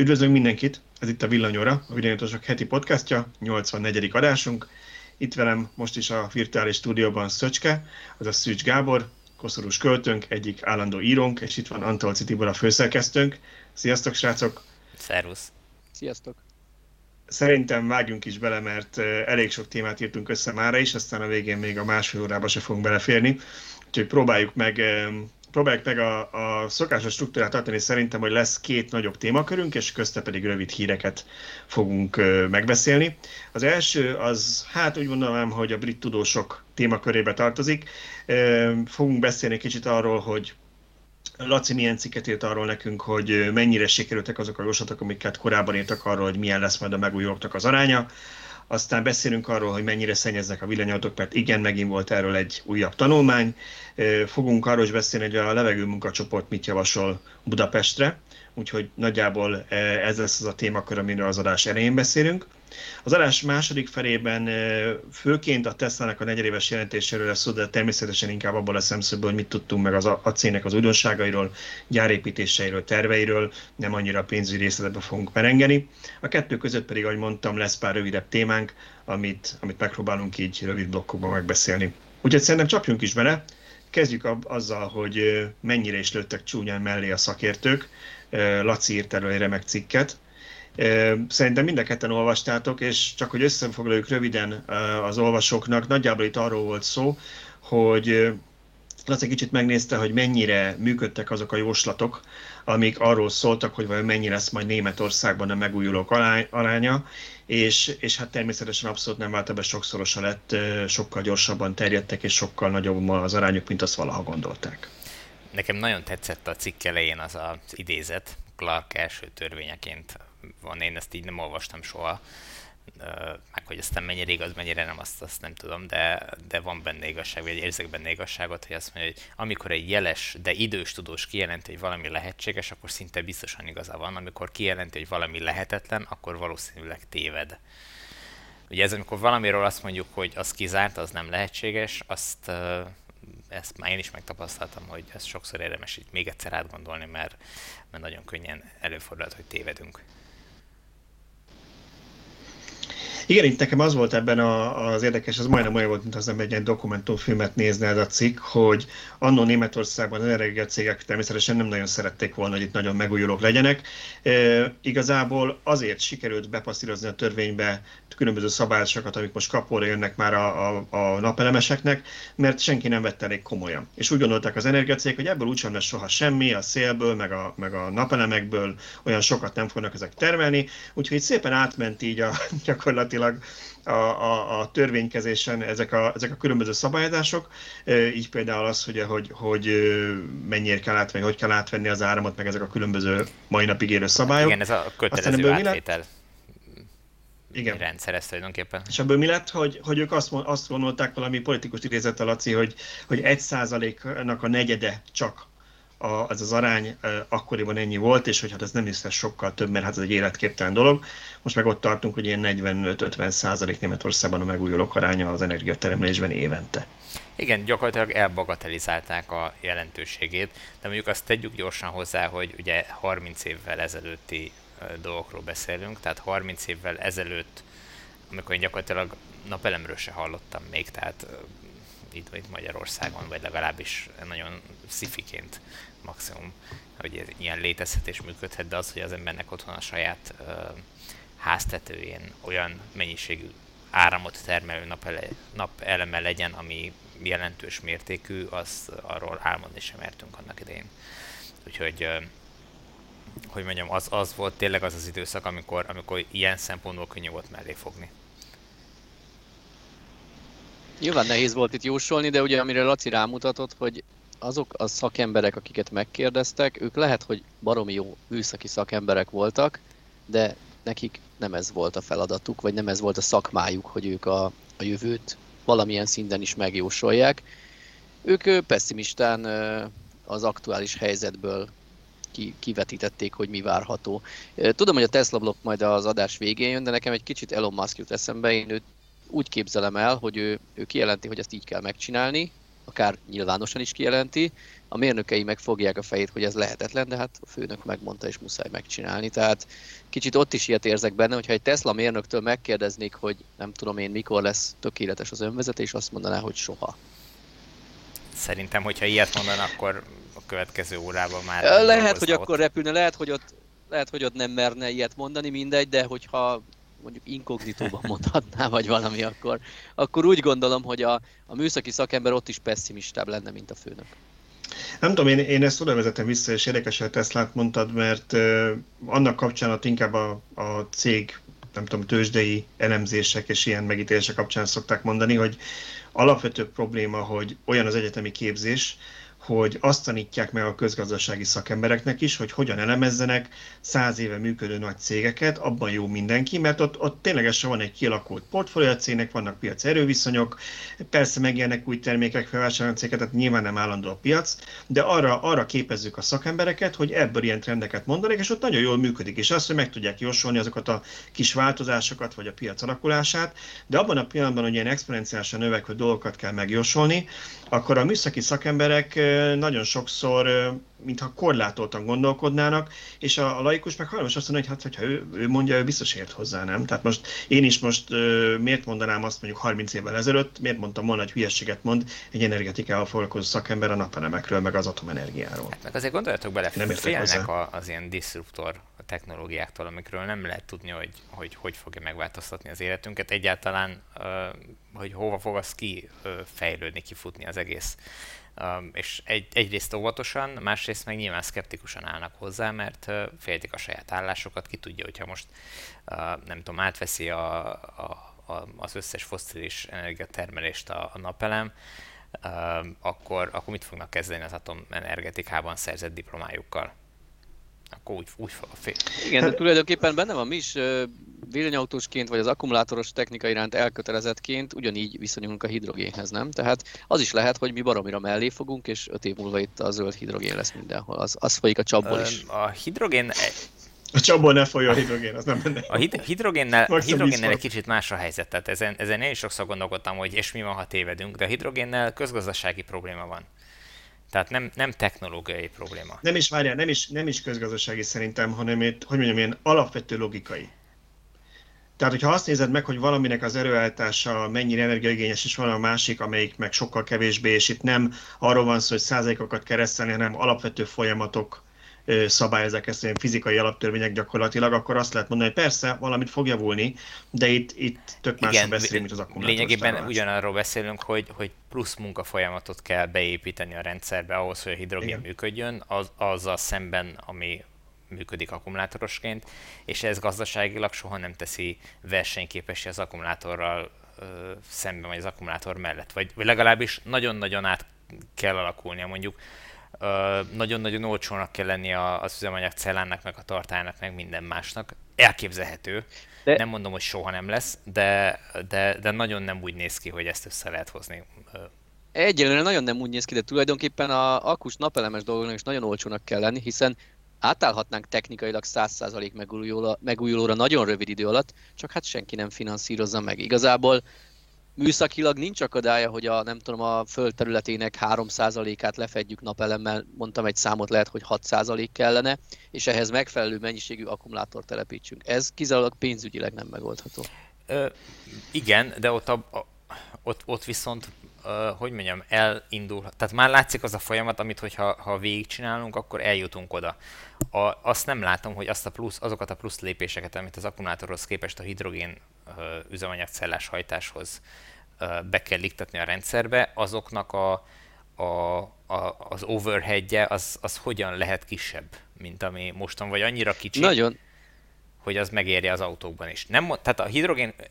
Üdvözlünk mindenkit, ez itt a Villanyóra, a Villanyatosok heti podcastja, 84. adásunk. Itt velem most is a virtuális stúdióban Szöcske, azaz Szűcs Gábor, koszorús költőnk, egyik állandó írónk, és itt van Antal Tibor, a főszerkesztőnk. Sziasztok, srácok! Szervusz! Sziasztok! Szerintem vágjunk is bele, mert elég sok témát írtunk össze mára is, aztán a végén még a másfél órába se fogunk beleférni. Úgyhogy próbáljuk meg a szokásos struktúrát tartani, szerintem, hogy lesz két nagyobb témakörünk, és közte pedig rövid híreket fogunk megbeszélni. Az első, az hát úgy mondanám, hogy a brit tudósok témakörébe tartozik. Fogunk beszélni kicsit arról, hogy Laci milyen cikket írt arról nekünk, hogy mennyire sikerültek azok a jóslatok, amiket korábban írtak arról, hogy milyen lesz majd a megújulóknak az aránya. Aztán beszélünk arról, hogy mennyire szennyeznek a villanyautók, mert igen, megint volt erről egy újabb tanulmány. Fogunk arról is beszélni, hogy a levegőmunkacsoport mit javasol Budapestre, úgyhogy nagyjából ez lesz az a témakör, amiről az adás elején beszélünk. Az adás második felében főként a Tesla-nak a negyedéves jelentéséről lesz szó, de természetesen inkább abból a szemszögből, hogy mit tudtunk meg a cégnek az újdonságairól, gyárépítéseiről, terveiről, nem annyira a pénzügyi részletekbe fogunk merengeni. A kettő között pedig, ahogy mondtam, lesz pár rövidebb témánk, amit megpróbálunk így rövid blokkokban megbeszélni. Úgyhogy szerintem csapjunk is bele, kezdjük azzal, hogy mennyire is lőttek csúnyán mellé a szakértők. Laci írt elő egy remek cikket. Szerintem mind a ketten olvastátok, és csak hogy összefoglaljuk röviden az olvasóknak, nagyjából itt arról volt szó, hogy Laci kicsit megnézte, hogy mennyire működtek azok a jóslatok, amik arról szóltak, hogy vajon mennyi lesz majd Németországban a megújulók aránya, és hát természetesen abszolút nem válta be, sokszorosa lett, sokkal gyorsabban terjedtek, és sokkal nagyobb az arányuk, mint azt valaha gondolták. Nekem nagyon tetszett a cikk elején az idézet, Clark első törvényeként van, én ezt így nem olvastam soha, meg hogy aztán mennyire igaz, mennyire nem, azt nem tudom, de van benne igazság, vagy érzek benne igazságot, hogy azt mondja, hogy amikor egy jeles, de idős tudós kijelenti, hogy valami lehetséges, akkor szinte biztosan igaza van, amikor kijelenti, hogy valami lehetetlen, akkor valószínűleg téved. Ugye ez, amikor valamiről azt mondjuk, hogy az kizárt, az nem lehetséges, ezt már én is megtapasztaltam, hogy ez sokszor érdemes így még egyszer átgondolni, mert nagyon könnyen előfordulhat, hogy tévedünk. Igen, itt nekem az volt ebben az érdekes, az majdnem olyan volt, mint az nem egy dokumentumfilmet nézne ez a cikk, hogy annó Németországban az energiacégek természetesen nem nagyon szerették volna, hogy itt nagyon megújulók legyenek. Igazából azért sikerült bepasszírozni a törvénybe különböző szabályokat, amik most kapóra jönnek már a napelemeseknek, mert senki nem vette elég komolyan. És úgy gondolták az energiacégek, hogy ebből úgysem lesz soha semmi, a szélből, meg a napelemekből olyan sokat nem fognak ezek termelni, úgyhogy szépen átment így gyakorlatilag a törvénykezésen ezek a különböző szabályozások, így például az, hogy mennyire kell átvenni, hogy kell átvenni az áramot, meg ezek a különböző mai napig élő szabályok. Igen, ez a kötelező átvétel. Igen. Rendszer ez tulajdonképpen. És ebből mi lett, hogy ők azt gondolták, valami politikus idézett a Laci, hogy 1%-nak a negyede csak az az arány akkoriban ennyi volt, és hogy hát ez nem is lesz sokkal több, mert hát ez egy életképtelen dolog. Most meg ott tartunk, hogy ilyen 45-50% Németországban a megújulók aránya az energiatermelésben évente. Igen, gyakorlatilag elbagatelizálták a jelentőségét, de mondjuk azt tegyük gyorsan hozzá, hogy ugye 30 évvel ezelőtti dolgokról beszélünk, tehát 30 évvel ezelőtt, amikor én gyakorlatilag napelemről se hallottam még, tehát itt Magyarországon, vagy legalábbis nagyon szifiként maximum, hogy ilyen létezhet és működhet, de az, hogy az embernek otthon a saját háztetőjén olyan mennyiségű áramot termelő napeleme legyen, ami jelentős mértékű, az arról álmodni sem mertünk annak idején. Úgyhogy, hogy mondjam, az volt tényleg az az időszak, amikor ilyen szempontból könnyű volt mellé fogni. Nyilván nehéz volt itt jósolni, de ugye amire Laci rámutatott, hogy azok a szakemberek, akiket megkérdeztek, ők lehet, hogy baromi jó műszaki szakemberek voltak, de nekik nem ez volt a feladatuk, vagy nem ez volt a szakmájuk, hogy ők a jövőt valamilyen szinten is megjósolják. Ők pesszimistán az aktuális helyzetből kivetítették, hogy mi várható. Tudom, hogy a Tesla blokk majd az adás végén jön, de nekem egy kicsit Elon Musk jut eszembe, én őt úgy képzelem el, hogy ő kijelenti, hogy ezt így kell megcsinálni, akár nyilvánosan is kijelenti, A mérnökei megfogják a fejét, hogy ez lehetetlen, de hát a főnök megmondta, és muszáj megcsinálni. Tehát kicsit ott is ilyet érzek benne, hogyha egy Tesla mérnöktől megkérdeznék, hogy nem tudom én, mikor lesz tökéletes az önvezetés, azt mondaná, hogy soha. Szerintem, hogyha ilyet mondaná, akkor a következő órában már... Lehet, hogy ott. Akkor repülne, lehet, hogy ott nem merne ilyet mondani, mindegy, de hogyha... mondjuk inkognitóban mondhatná, vagy valami, akkor úgy gondolom, hogy a műszaki szakember ott is pesszimistább lenne, mint a főnök. Nem tudom, én ezt oda vezetem vissza, és érdekes, hogy Teslát mondtad, mert annak kapcsán ott inkább a cég, nem tudom, tőzsdei elemzések és ilyen megítélések kapcsán szokták mondani, hogy alapvető probléma, hogy olyan az egyetemi képzés, hogy azt tanítják meg a közgazdasági szakembereknek is, hogy hogyan elemezzenek 100 éve működő nagy cégeket, abban jó mindenki, mert ott ténylegesen van egy kialakult portfólió cégnek, vannak piaci erőviszonyok, persze megjelennek új termékek, felvásárolnak cégeket, tehát nyilván nem állandó a piac, de arra képezzük a szakembereket, hogy ebből ilyen trendeket mondanak, és ott nagyon jól működik, és azt, hogy meg tudják jósolni azokat a kis változásokat, vagy a piac alakulását, de abban a pillanatban, hogy ilyen exponenciálisan növekvő dolgokat kell megjósolni, akkor a műszaki szakemberek nagyon sokszor, mintha korlátoltan gondolkodnának, és a laikus meg hajlamos azt mondja, hogy hát, hogyha ő mondja, ő biztos ért hozzá, nem? Tehát most én is most miért mondanám azt mondjuk 30 évvel ezelőtt, miért mondtam volna, hogy hülyeséget mond egy energetikával foglalkozó szakember a napelemekről, meg az atomenergiáról. Hát meg azért gondoljatok bele, félnek az ilyen disruptor technológiáktól, amikről nem lehet tudni, hogy fogja megváltoztatni az életünket, egyáltalán, hogy hova fog az kifejlődni, kifutni az egész. És egyrészt óvatosan, másrészt meg nyilván szkeptikusan állnak hozzá, mert féltik a saját állásokat, ki tudja, hogyha most nem tudom, átveszi az összes fosszilis energiatermelést a napelem, akkor mit fognak kezdeni az atomenergetikában szerzett diplomájukkal? Akkor úgy fél. Igen, de tulajdonképpen benne van, mi is villanyautósként, vagy az akkumulátoros technika iránt elkötelezettként ugyanígy viszonyulunk a hidrogénhez, nem? Tehát az is lehet, hogy mi baromira mellé fogunk, és 5 év múlva itt a zöld hidrogén lesz mindenhol. Az folyik a csapból is. A hidrogén... A csapból ne folyjon a hidrogén, az nem benne. A hidrogénnel egy kicsit más a helyzet. Tehát ezen én is sokszor gondolkodtam, hogy és mi van, ha tévedünk, de a hidrogénnel közgazdasági probléma van. Tehát nem technológiai probléma. Nem is közgazdasági szerintem, hanem ilyen alapvető logikai. Tehát, hogyha azt nézed meg, hogy valaminek az erőállítása mennyire energiaigényes, és van a másik, amelyik meg sokkal kevésbé, és itt nem arról van szó, hogy százalékokat keresztelni, hanem alapvető folyamatok szabályozzák ezt, ilyen fizikai alaptörvények gyakorlatilag, akkor azt lehet mondani, hogy persze, valamit fog javulni, de itt tök másról beszélünk, mint az akkumulátoros. Lényegében tárolás. Ugyanarról beszélünk, hogy plusz munkafolyamatot kell beépíteni a rendszerbe ahhoz, hogy a hidrogén működjön, azzal szemben, ami működik akkumulátorosként, és ez gazdaságilag soha nem teszi versenyképessé az akkumulátorral szemben, vagy az akkumulátor mellett. Vagy legalábbis nagyon-nagyon át kell alakulnia, mondjuk nagyon-nagyon olcsónak kell lenni az üzemanyag cellának, meg a tartálynak, meg minden másnak. Elképzelhető. De... Nem mondom, hogy soha nem lesz, de nagyon nem úgy néz ki, hogy ezt össze lehet hozni. Egyelőre nagyon nem úgy néz ki, de tulajdonképpen az akkus napelemes dolgoknak is nagyon olcsónak kell lenni, hiszen átállhatnánk technikailag 100% megújulóra nagyon rövid idő alatt, csak hát senki nem finanszírozza meg. Igazából műszakilag nincs akadálya, hogy a föld területének 3%-át lefedjük napelemmel, mondtam egy számot, lehet, hogy 6% kellene, és ehhez megfelelő mennyiségű akkumulátort telepítsünk. Ez kizárólag pénzügyileg nem megoldható. Igen, de ott viszont, elindul, tehát már látszik az a folyamat, amit hogyha végigcsinálunk, akkor eljutunk oda. Azt nem látom, hogy azokat a plusz lépéseket, amit az akkumulátorhoz képest a hidrogén üzemanyagcellás hajtáshoz be kell iktatni a rendszerbe, azoknak az overheadje az hogyan lehet kisebb, mint ami mostan, vagy annyira kicsi, nagyon, hogy az megérje az autókban is. Tehát a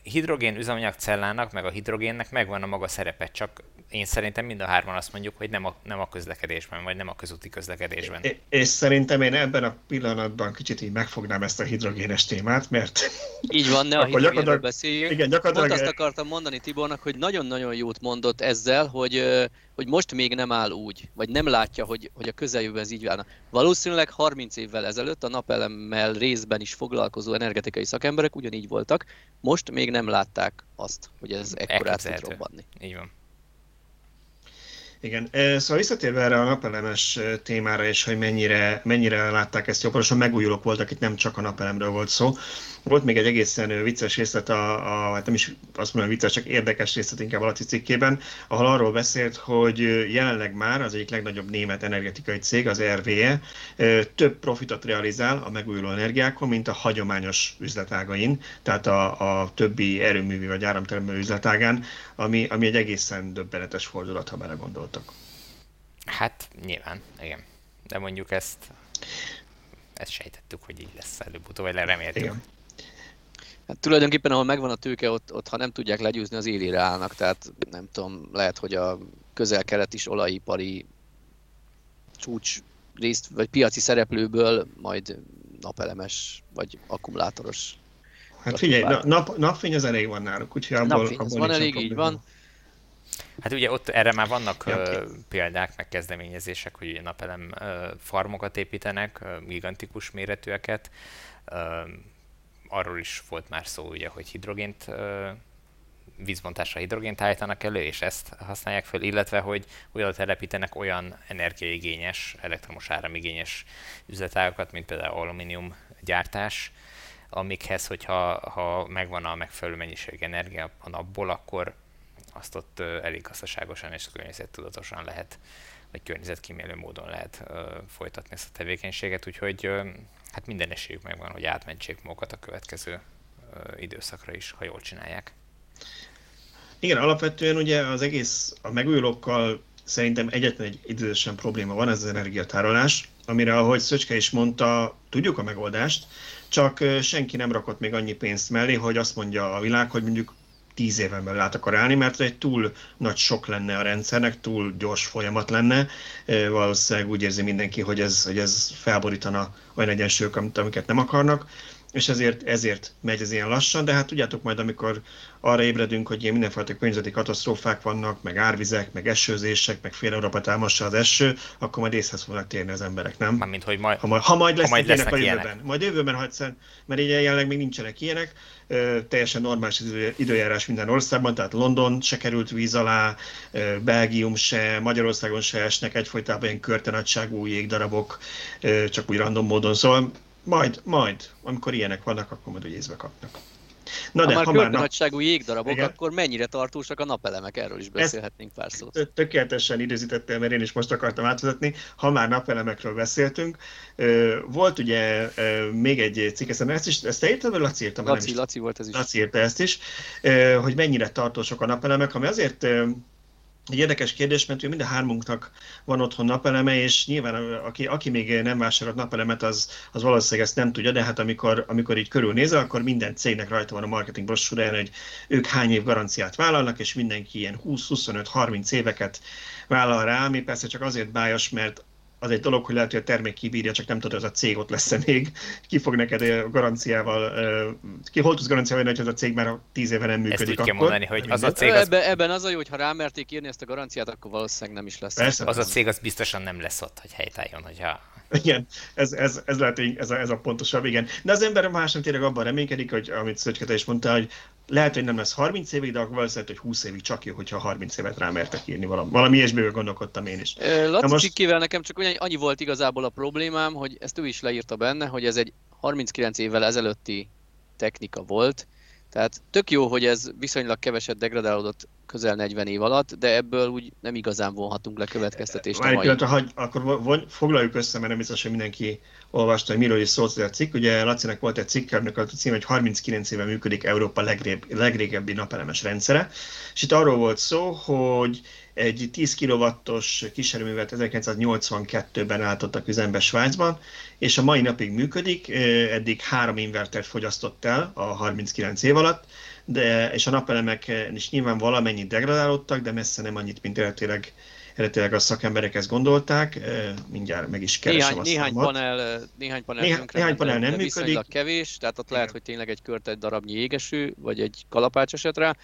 hidrogén üzemanyagcellának, meg a hidrogénnek megvan a maga szerepe, csak én szerintem mind a hárman azt mondjuk, hogy nem a közlekedésben, vagy nem a közúti közlekedésben. És szerintem én ebben a pillanatban kicsit így megfognám ezt a hidrogénes témát, mert... Így van, ne a hidrogénről beszéljünk. Igen, gyakorlatilag... Pont azt akartam mondani Tibornak, hogy nagyon-nagyon jót mondott ezzel, hogy most még nem áll úgy, vagy nem látja, hogy a közeljövőben ez így válna. Valószínűleg 30 évvel ezelőtt a napelemmel részben is foglalkozó energetikai szakemberek ugyanígy voltak, most még nem látták azt, hogy ez ekkorát tud robbanni. Így van. Igen, szóval visszatérve erre a napelemes témára, és hogy mennyire látták ezt jobborosan, megújulók voltak, itt nem csak a napelemről volt szó. Volt még egy egészen vicces részlet, hát nem is azt mondom, vicces, csak érdekes részlet inkább a Laci cikkében, ahol arról beszélt, hogy jelenleg már az egyik legnagyobb német energetikai cég, az RWE, több profitot realizál a megújuló energiákon, mint a hagyományos üzletágain, tehát a többi erőművi vagy áramtermelő üzletágán, ami egy egészen döbbenetes fordulat, ha belegondoltak. Hát nyilván, igen. De mondjuk ezt sejtettük, hogy így lesz előbb-utóbb, vagy reméltük. Igen. Hát tulajdonképpen, ahol megvan a tőke, ott ha nem tudják legyőzni, az élére állnak. Tehát nem tudom, lehet, hogy a közel-kelet is olajipari csúcs részt, vagy piaci szereplőből majd napelemes, vagy akkumulátoros. Hát figyelj, napfény az elég van náluk, úgyhogy abból van elég, így van. Hát ugye ott erre már vannak példák, meg kezdeményezések, hogy ugye napelem farmokat építenek, gigantikus méretűeket. Arról is volt már szó, ugye, hogy hidrogént, vízbontásra hidrogént állítanak elő, és ezt használják fel, illetve hogy újra telepítenek olyan energiaigényes, elektromos áramigényes üzletágokat, mint például alumínium gyártás, amikhez, hogyha megvan a megfelelő mennyiség energia a napból, akkor azt ott elég gazdaságosan és környezettudatosan lehet, vagy környezetkímélő módon lehet folytatni ezt a tevékenységet, úgyhogy hát minden esélyük megvan, hogy átmentsék magukat a következő időszakra is, ha jól csinálják. Igen, alapvetően ugye az egész a megújulókkal szerintem egyetlen egy idősen probléma van, ez az energiatárolás, amire, ahogy Szöcske is mondta, tudjuk a megoldást, csak senki nem rakott még annyi pénzt mellé, hogy azt mondja a világ, hogy mondjuk 10 éven belül át akar állni, mert egy túl nagy sok lenne a rendszernek, túl gyors folyamat lenne. Valószínűleg úgy érzi mindenki, hogy ez felborítana olyan egyensúlyokat, amiket nem akarnak, és ezért megy ez ilyen lassan, de hát tudjátok, majd amikor arra ébredünk, hogy ilyen mindenfajta környezeti katasztrófák vannak, meg árvizek, meg esőzések, meg fél Európa támasztja az eső, akkor majd észhez fognak térni az emberek, nem? Mármint, hogy majd lesznek ilyenek a jövőben. Majd jövőben hagyszán, mert így jelenleg még nincsenek ilyenek. Teljesen normális időjárás minden országban, tehát London se került víz alá, Belgium se, Magyarországon se esnek egyfolytában ilyen körtenagyságú jégdarabok, csak úgy random módon, szóval majd, amikor ilyenek vannak, akkor majd úgy észbe kapnak. Na de, ha már körbenagyságú jégdarabok, igen, akkor mennyire tartósak a napelemek? Erről is beszélhetnénk pár szót. Tökéletesen időzítettél, mert én is most akartam átvezetni. Ha már napelemekről beszéltünk, volt ugye még egy cikk, ezt te írtad, vagy Laci írta? Laci volt ez is. Laci írta ezt is, hogy mennyire tartósak a napelemek, ami azért egy érdekes kérdés, mert mind a hármunknak van otthon napeleme, és nyilván aki még nem vásárolt napelemet, az valószínűleg ezt nem tudja, de hát amikor így körülnézel, akkor minden cégnek rajta van a marketing brosúráján, hogy ők hány év garanciát vállalnak, és mindenki ilyen 20-25-30 éveket vállal rá, ami persze csak azért bájos, mert az egy dolog, hogy lehet, hogy a termék kibírja, csak nem tudod, az a cég ott lesz-e még. Ki fog neked garanciával, hol tudsz garanciával venni, hogy az a cég már 10 éve nem működik? Ezt úgy kell mondani, hogy az a cég... Ebben az a jó, hogy ha rámerték írni ezt a garanciát, akkor valószínűleg nem is lesz. Persze, az a cég az biztosan nem lesz ott, hogy helytálljon, hogyha... Igen, ez lehet, hogy ez a pontosabb, igen. De az ember máson tényleg abban reménykedik, hogy, amit Szöcske te is mondtál, hogy lehet, hogy nem lesz 30 évig, de akkor valószínűleg, hogy 20 évig csak jó, hogyha 30 évet rámertek írni valami ilyesmiből gondolkodtam én is. Laci most... cikkével nekem csak annyi volt igazából a problémám, hogy ezt ő is leírta benne, hogy ez egy 39 évvel ezelőtti technika volt. Tehát tök jó, hogy ez viszonylag keveset degradálódott közel 40 év alatt, de ebből úgy nem igazán vonhatunk le következtetést. Akkor foglaljuk össze, mert nem biztos, hogy mindenki olvasta, hogy miről is szólt ez a cikk. Ugye Lacinak volt egy cikk, aminek a cím, hogy 39 éve működik Európa legrégebbi napelemes rendszere. És itt arról volt szó, hogy egy 10 kW-os kísérőművet 1982-ben álltottak üzembe Svájcban, és a mai napig működik, eddig 3 invertert fogyasztott el a 39 év alatt, és a napelemek is nyilván valamennyit degradálódtak, de messze nem annyit, mint eredetileg a szakemberek ezt gondolták. Mindjárt meg is keresem a számot. Néhány panel nem működik. Viszonylag kevés, tehát ott lehet, hogy tényleg egy darabnyi égeső, vagy egy kalapács eset rá.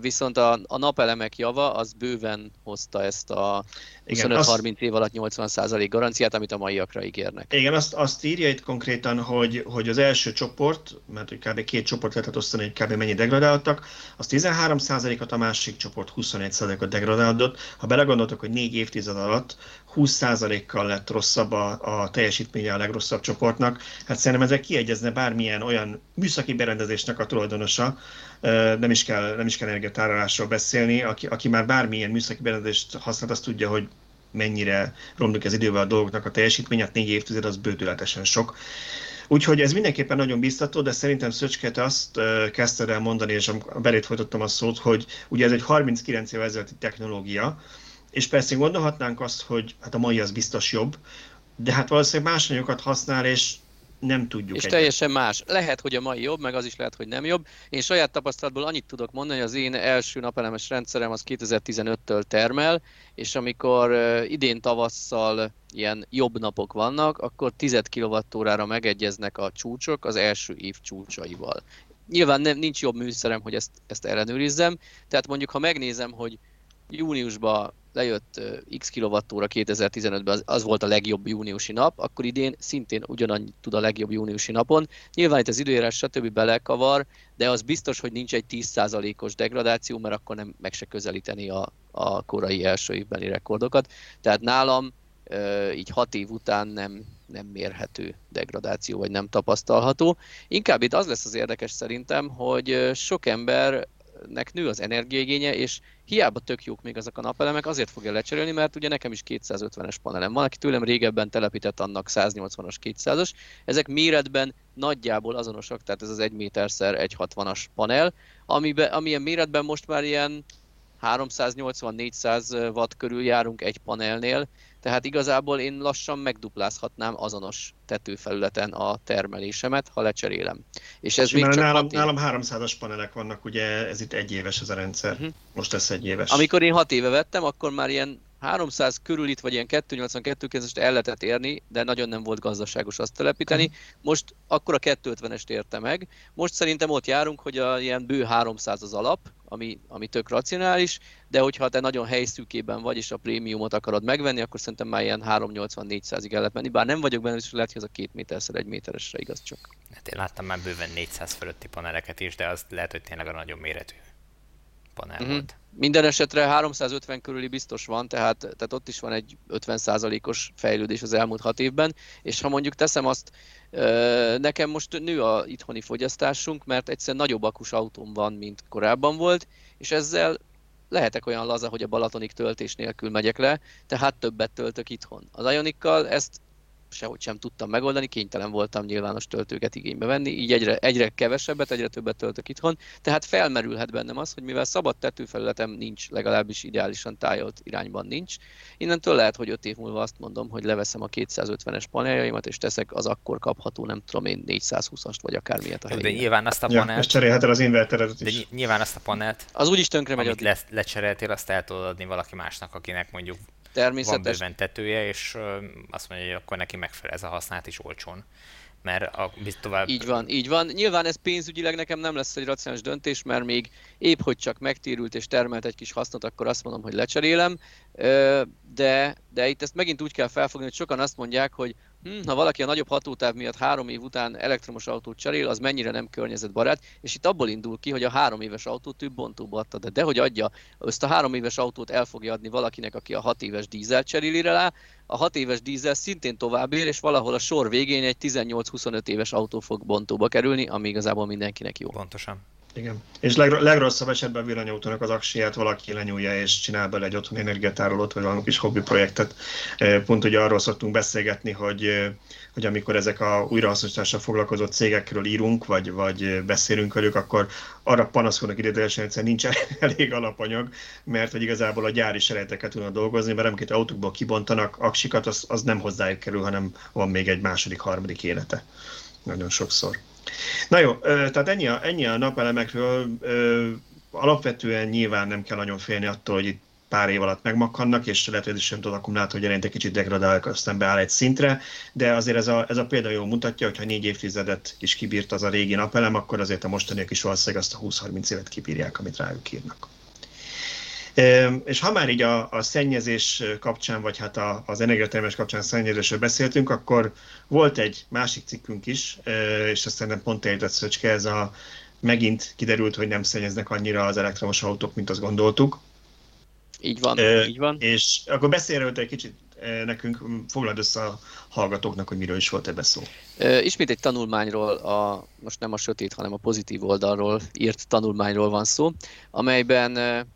Viszont a napelemek java az bőven hozta ezt a 25-30 év alatt 80% garanciát, amit a maiakra ígérnek. Igen, azt írja itt konkrétan, hogy az első csoport, mert kb. Két csoport lehetett osztani, hogy kb. Mennyi degradáltak, az 13%-at, a másik csoport 21%-at degradálódott. Ha belegondoltok, hogy 4 évtized alatt 20%-kal lett rosszabb a teljesítménye a legrosszabb csoportnak, hát szerintem ezzel kiegyezne bármilyen olyan műszaki berendezésnek a tulajdonosa, nem is kell energiatárolásról beszélni, aki már bármilyen műszaki berendezést használt, azt tudja, hogy mennyire romlik az idővel a dolgoknak a teljesítmény, hát 4 évtized az bődületesen sok. Úgyhogy ez mindenképpen nagyon biztató, de szerintem Szöcske, te azt kezdted el mondani, és belét folytottam a szót, hogy ugye ez egy 39 évvel ezelőtti technológia, és persze gondolhatnánk azt, hogy hát a mai az biztos jobb, de hát valószínűleg más anyagokat használ, és nem tudjuk. És teljesen más. Lehet, hogy a mai jobb, meg az is lehet, hogy nem jobb. Én saját tapasztalatból annyit tudok mondani, hogy az én első napelemes rendszerem az 2015-től termel, és amikor idén tavasszal ilyen jobb napok vannak, akkor 10 kWh-ra megegyeznek a csúcsok az első év csúcsaival. Nyilván nincs jobb műszerem, hogy ezt ellenőrizzem, tehát mondjuk, ha megnézem, hogy júniusban lejött x kilowattóra 2015-ben, az volt a legjobb júniusi nap, akkor idén szintén ugyanannyit tud a legjobb júniusi napon. Nyilván itt az időjárás stb. Belekavar, de az biztos, hogy nincs egy 10%-os degradáció, mert akkor nem meg se közelíteni a korai első évbeli rekordokat. Tehát nálam így 6 év után nem mérhető degradáció, vagy nem tapasztalható. Inkább itt az lesz az érdekes szerintem, hogy sok embernek nő az energiaigénye, és hiába tök jók még ezek a napelemek, azért fogja lecserélni, mert ugye nekem is 250-es panelem van, aki tőlem régebben telepített, annak 180-as, 200-as. Ezek méretben nagyjából azonosak, tehát ez az 1 méterszer 160-as panel, amilyen méretben most már ilyen 380-400 watt körül járunk egy panelnél, tehát igazából én lassan megduplázhatnám azonos tetőfelületen a termelésemet, ha lecserélem. És ez még csak nálam 300-as panelek vannak, ugye ez itt 1 éves ez a rendszer, most lesz 1 éves. Amikor én 6 éve vettem, akkor már ilyen 300 körül itt, vagy ilyen 282-est el lehetett érni, de nagyon nem volt gazdaságos azt telepíteni. Most akkor a 250-est érte meg. Most szerintem ott járunk, hogy ilyen bő 300 az alap, ami tök racionális, de hogyha te nagyon helyszűkében vagy, és a prémiumot akarod megvenni, akkor szerintem már ilyen 380-400-ig el lehet menni, bár nem vagyok benne, és lehet, hogy ez a 2 méterszer 1 méteresre igaz csak. Hát én láttam már bőven 400 fölötti paneleket is, de az lehet, hogy tényleg a nagyon méretű panel volt. Minden esetre 350 körüli biztos van, tehát ott is van egy 50%-os fejlődés az elmúlt 6 évben, és ha mondjuk teszem azt, nekem most nő a itthoni fogyasztásunk, mert egyszerűen nagyobb akus autóm van, mint korábban volt, és ezzel lehetek olyan laza, hogy a Balatonig töltés nélkül megyek le, tehát többet töltök itthon. Az Ioniq-kal ezt sehogy sem tudtam megoldani, kénytelen voltam nyilvános töltőket igénybe venni, így egyre kevesebbet, egyre többet töltök itthon, tehát felmerülhet bennem az, hogy mivel szabad tetőfelületem nincs, legalábbis ideálisan tájolt irányban nincs, innentől lehet, hogy 5 év múlva azt mondom, hogy leveszem a 250-es paneljaimat, és teszek az akkor kapható, nem tudom én, 420-ast, vagy akármilyet a helyére. De nyilván azt a panelt... Ja, és cserélheted az inverteredet is. De nyilván azt a panelt, az úgyis tönkre megy, amit lecseréltél, azt el tudod adni valaki másnak, akinek mondjuk van bőven tetője, és azt mondja, hogy akkor neki megfelel ez a használat is olcsón. Mert tovább... Így van. Nyilván ez pénzügyileg nekem nem lesz egy racionális döntés, mert még épp hogy csak megtérült és termelt egy kis hasznot, akkor azt mondom, hogy lecserélem. De itt ezt megint úgy kell felfogni, hogy sokan azt mondják, hogy ha valaki a nagyobb hatótáv miatt 3 év után elektromos autót cserél, az mennyire nem környezetbarát, és itt abból indul ki, hogy a 3 éves autót ő bontóba adta, de hogy adja, ezt a 3 éves autót el fogja adni valakinek, aki a 6 éves dízel cseréli rá, a 6 éves dízel szintén tovább ér, és valahol a sor végén egy 18-25 éves autó fog bontóba kerülni, ami igazából mindenkinek jó. Pontosan. Igen. És legrosszabb esetben a villanyautónak az aksiját valaki lenyúlja és csinál bele egy otthoni energiatárolót, vagy valami kis hobbi projektet. Pont ugye arról szoktunk beszélgetni, hogy amikor ezek a újrahasznosítással foglalkozó cégekről írunk, vagy beszélünk velük, akkor arra panaszkodnak idételesen, egyszerűen nincs elég alapanyag, mert hogy igazából a gyári selejtekkel tudnak dolgozni, mert amikor autókból kibontanak aksikat, az nem hozzájuk kerül, hanem van még egy második, harmadik élete. Nagyon sokszor. Na jó, tehát ennyi a napelemekről. Alapvetően nyilván nem kell nagyon félni attól, hogy itt pár év alatt megmakkannak, és lehet, hogy ez is jön akkumulátor, hogy egy kicsit degradálják, aztán beáll egy szintre, de azért ez a példa jól mutatja, hogy ha 4 évtizedet is kibírt az a régi napelem, akkor azért a mostaniak is valószínűleg azt a 20-30 évet kibírják, amit rájuk írnak. És ha már így a szennyezés kapcsán, vagy hát az energiatermelés kapcsán szennyezésről beszéltünk, akkor volt egy másik cikkünk is, és azt szerintem pont eljutott Szöcske, ez megint kiderült, hogy nem szennyeznek annyira az elektromos autók, mint azt gondoltuk. Így van, így van. És akkor beszélj előtte egy kicsit nekünk, foglald össze a hallgatóknak, hogy miről is volt ebbe szó. Ismét egy tanulmányról, most nem a sötét, hanem a pozitív oldalról írt tanulmányról van szó, amelyben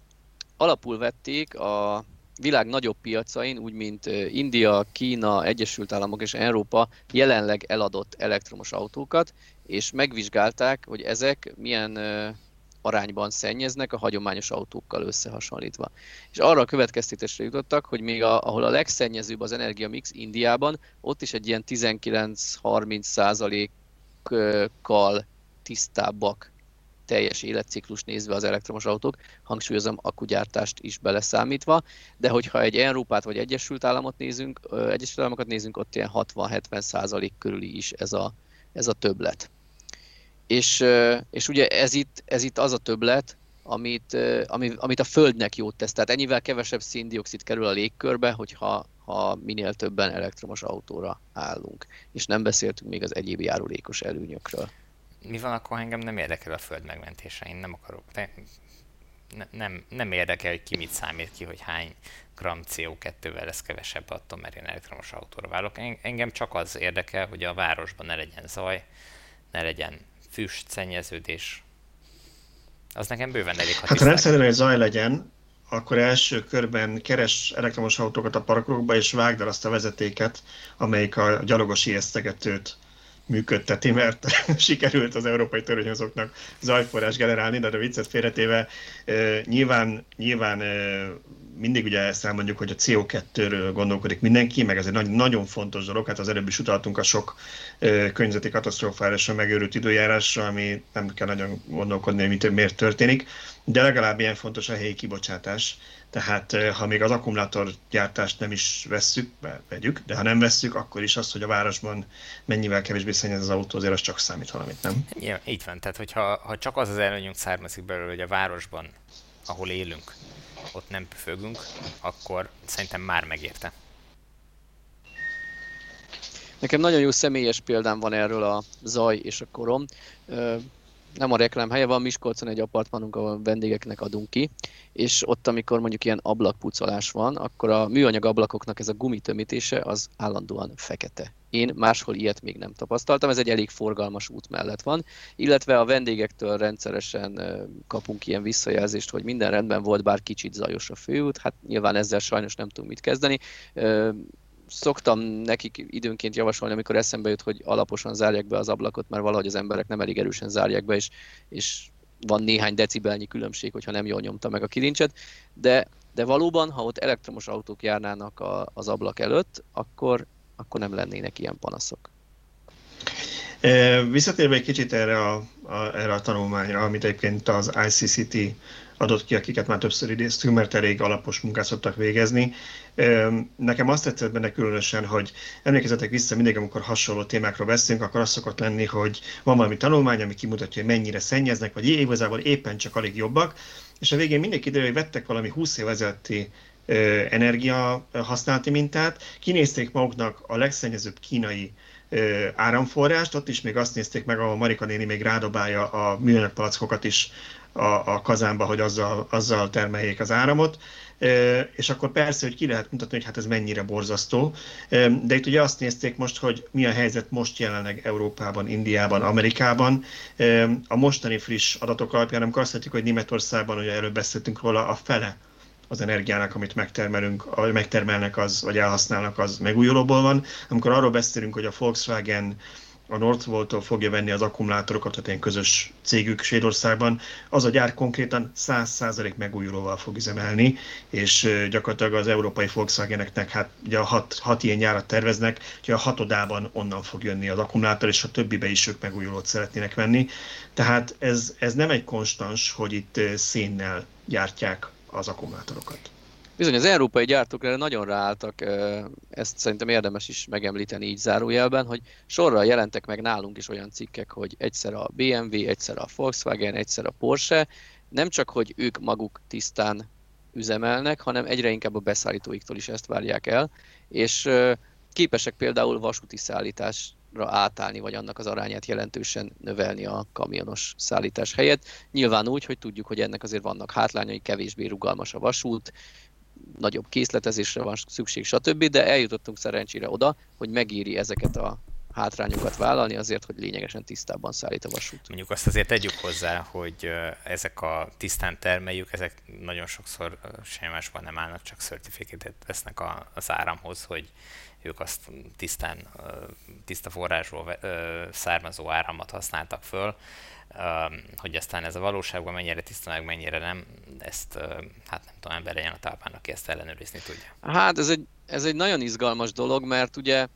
alapul vették a világ nagyobb piacain, úgy mint India, Kína, Egyesült Államok és Európa jelenleg eladott elektromos autókat, és megvizsgálták, hogy ezek milyen arányban szennyeznek a hagyományos autókkal összehasonlítva. És arra a következtetésre jutottak, hogy még ahol a legszennyezőbb az energiamix Indiában, ott is egy ilyen 19-30%-kal tisztábbak teljes életciklus nézve az elektromos autók, hangsúlyozom, akkugyártást is beleszámítva, de hogyha egy Európát vagy Egyesült Államokat nézünk, ott ilyen 60-70% körüli is ez a többlet. És ugye ez itt az a többlet, amit a Földnek jót tesz. Tehát ennyivel kevesebb szén-dioxid kerül a légkörbe, hogyha minél többen elektromos autóra állunk. És nem beszéltünk még az egyéb járulékos előnyökről. Mi van, akkor engem nem érdekel a Föld megmentése, én nem akarok. Nem érdekel, hogy ki mit számít ki, hogy hány gram CO2-vel lesz kevesebb attól, mert én elektromos autóra válok. Engem csak az érdekel, hogy a városban ne legyen zaj, ne legyen füst, szennyeződés. Az nekem bőven elég hatékony. Hát ha nem szeretnél, hogy zaj legyen, akkor első körben keres elektromos autókat a parkolókba, és vágd el azt a vezetéket, amelyik a gyalogos ijesztegetőt működteti, mert sikerült az európai törvényhozóknak zajforrás generálni, de a viccet félretéve nyilván mindig ugye ezt elmondjuk, hogy a CO2-ről gondolkodik mindenki, meg ez egy nagyon fontos dolog, hát az előbb is utaltunk a sok környezeti katasztrófára és a megőrült időjárásra, ami nem kell nagyon gondolkodni, hogy miért történik, de legalább ilyen fontos a helyi kibocsátás. Tehát ha még az akkumulátorgyártást nem is vegyük, de ha nem vesszük, akkor is az, hogy a városban mennyivel kevésbé szennyez az autó, azért az csak számít valamit, nem? Igen, így van. Tehát hogyha csak az előnyünk származik belőle, hogy a városban, ahol élünk, ott nem püfögünk, akkor szerintem már megérte. Nekem nagyon jó személyes példám van erről a zaj és a korom. Nem a reklám helye, van Miskolcon egy apartmanunk, ahol vendégeknek adunk ki, és ott, amikor mondjuk ilyen ablakpucolás van, akkor a műanyag ablakoknak ez a gumitömítése az állandóan fekete. Én máshol ilyet még nem tapasztaltam, ez egy elég forgalmas út mellett van, illetve a vendégektől rendszeresen kapunk ilyen visszajelzést, hogy minden rendben volt, bár kicsit zajos a főút, hát nyilván ezzel sajnos nem tudunk mit kezdeni. Szoktam nekik időnként javasolni, amikor eszembe jut, hogy alaposan zárják be az ablakot, mert valahogy az emberek nem elég erősen zárják be, és van néhány decibelnyi különbség, hogyha nem jól nyomta meg a kilincset, de valóban, ha ott elektromos autók járnának az ablak előtt, akkor nem lennének ilyen panaszok. Visszatérve egy kicsit erre a tanulmányra, amit egyébként az ICCT adott ki, akiket már többször idéztünk, mert elég alapos munkát szoktak végezni. Nekem azt tetszett benne különösen, hogy emlékezzetek vissza, mindig, amikor hasonló témákról beszélünk, akkor az szokott lenni, hogy van valami tanulmány, ami kimutatja, hogy mennyire szennyeznek, vagy igazából éppen csak alig jobbak, és a végén mindig kiderül, hogy vettek valami 20 év ezelőtti energiahasználati mintát, kinézték maguknak a legszennyezőbb kínai áramforrást, ott is még azt nézték meg, ahol Marika néni még rádobálja a műanyag palackokat is a kazánba, hogy azzal termeljék az áramot, és akkor persze, hogy ki lehet mutatni, hogy hát ez mennyire borzasztó, de itt ugye azt nézték most, hogy mi a helyzet most jelenleg Európában, Indiában, Amerikában. A mostani friss adatok alapján, amikor azt látjuk, hogy Németországban, ugye előbb beszéltünk róla, a fele az energiának, amit megtermelnek az, vagy elhasználnak, az megújulóból van. Amikor arról beszélünk, hogy a Volkswagen a Northvolttól fogja venni az akkumulátorokat, tehát ilyen közös cégük Svédországban, az a gyár konkrétan 100% megújulóval fog üzemelni, és gyakorlatilag az európai Volkswageneknek hát ugye 6 ilyen gyárat terveznek, hogy a 6-odában onnan fog jönni az akkumulátor, és a többibe is ők megújulót szeretnének venni. Tehát ez nem egy konstans, hogy itt szénnel gyártják az akkumulátorokat. Bizony az európai gyártók erre nagyon ráálltak, ezt szerintem érdemes is megemlíteni így zárójelben, hogy sorra jelentek meg nálunk is olyan cikkek, hogy egyszer a BMW, egyszer a Volkswagen, egyszer a Porsche, nem csak hogy ők maguk tisztán üzemelnek, hanem egyre inkább a beszállítóiktól is ezt várják el, és képesek például vasúti szállításra átállni, vagy annak az arányát jelentősen növelni a kamionos szállítás helyett. Nyilván úgy, hogy tudjuk, hogy ennek azért vannak hátrányai, kevésbé rugalmas a vasút, nagyobb készletezésre van szükség, stb., de eljutottunk szerencsére oda, hogy megéri ezeket a hátrányokat vállalni azért, hogy lényegesen tisztában szállít a vasút. Mondjuk azt azért tegyük hozzá, hogy ezek a tisztán termeljük, ezek nagyon sokszor semmi másban nem állnak, csak certificate-et vesznek az áramhoz, hogy ők azt tiszta forrásból származó áramot használtak föl, hogy aztán ez a valóságban mennyire tiszta, meg mennyire nem, ezt hát nem tudom, ember legyen a talpán, aki ezt ellenőrizni tudja. Hát ez egy nagyon izgalmas dolog, mert ugye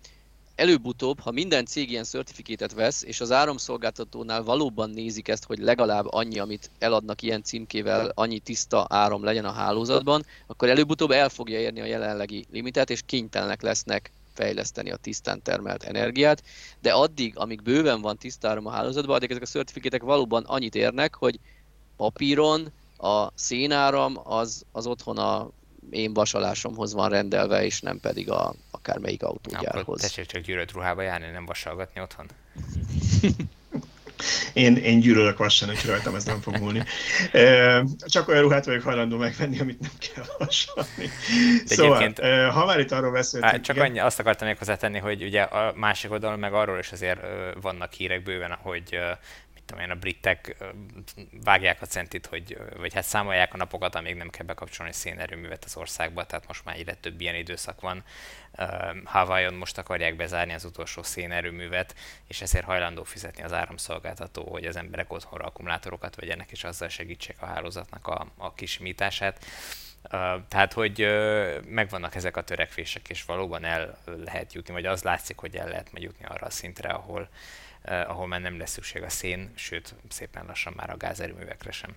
előbb-utóbb, ha minden cég ilyen certifikátet vesz, és az áramszolgáltatónál valóban nézik ezt, hogy legalább annyi, amit eladnak ilyen címkével, annyi tiszta áram legyen a hálózatban, akkor előbb-utóbb el fogja érni a jelenlegi limitet, és kénytelenek lesznek fejleszteni a tisztán termelt energiát, de addig, amíg bőven van tiszta áram a hálózatban, addig ezek a certifikátek valóban annyit érnek, hogy papíron a szénáram az otthon a én vasalásomhoz van rendelve, és nem pedig akármelyik autógyárhoz. Akkor tessék csak gyűrölt ruhába járni, nem vasalgatni otthon? Én gyűrölök vasan, úgyhogy rajtam ez nem fog múlni. Csak olyan ruhát vagyok hajlandó megvenni, amit nem kell vasalni. Szóval, ha már itt arról beszéltünk... Csak annyi, azt akartam még hozzátenni, hogy ugye a másik oldalon meg arról is azért vannak hírek bőven, ahogy a britek vágják a centit, vagy hát számolják a napokat, amíg nem kell bekapcsolni szénerőművet az országba, tehát most már egyre több ilyen időszak van. Hawaiion most akarják bezárni az utolsó szénerőművet, és ezért hajlandó fizetni az áramszolgáltató, hogy az emberek otthonra akkumulátorokat vegyenek, és azzal segítsék a hálózatnak a kisimítását. Tehát, hogy megvannak ezek a törekvések, és valóban el lehet jutni, vagy az látszik, hogy el lehet majd jutni arra a szintre, ahol már nem lesz szükség a szén, sőt, szépen lassan már a gázerőművekre sem.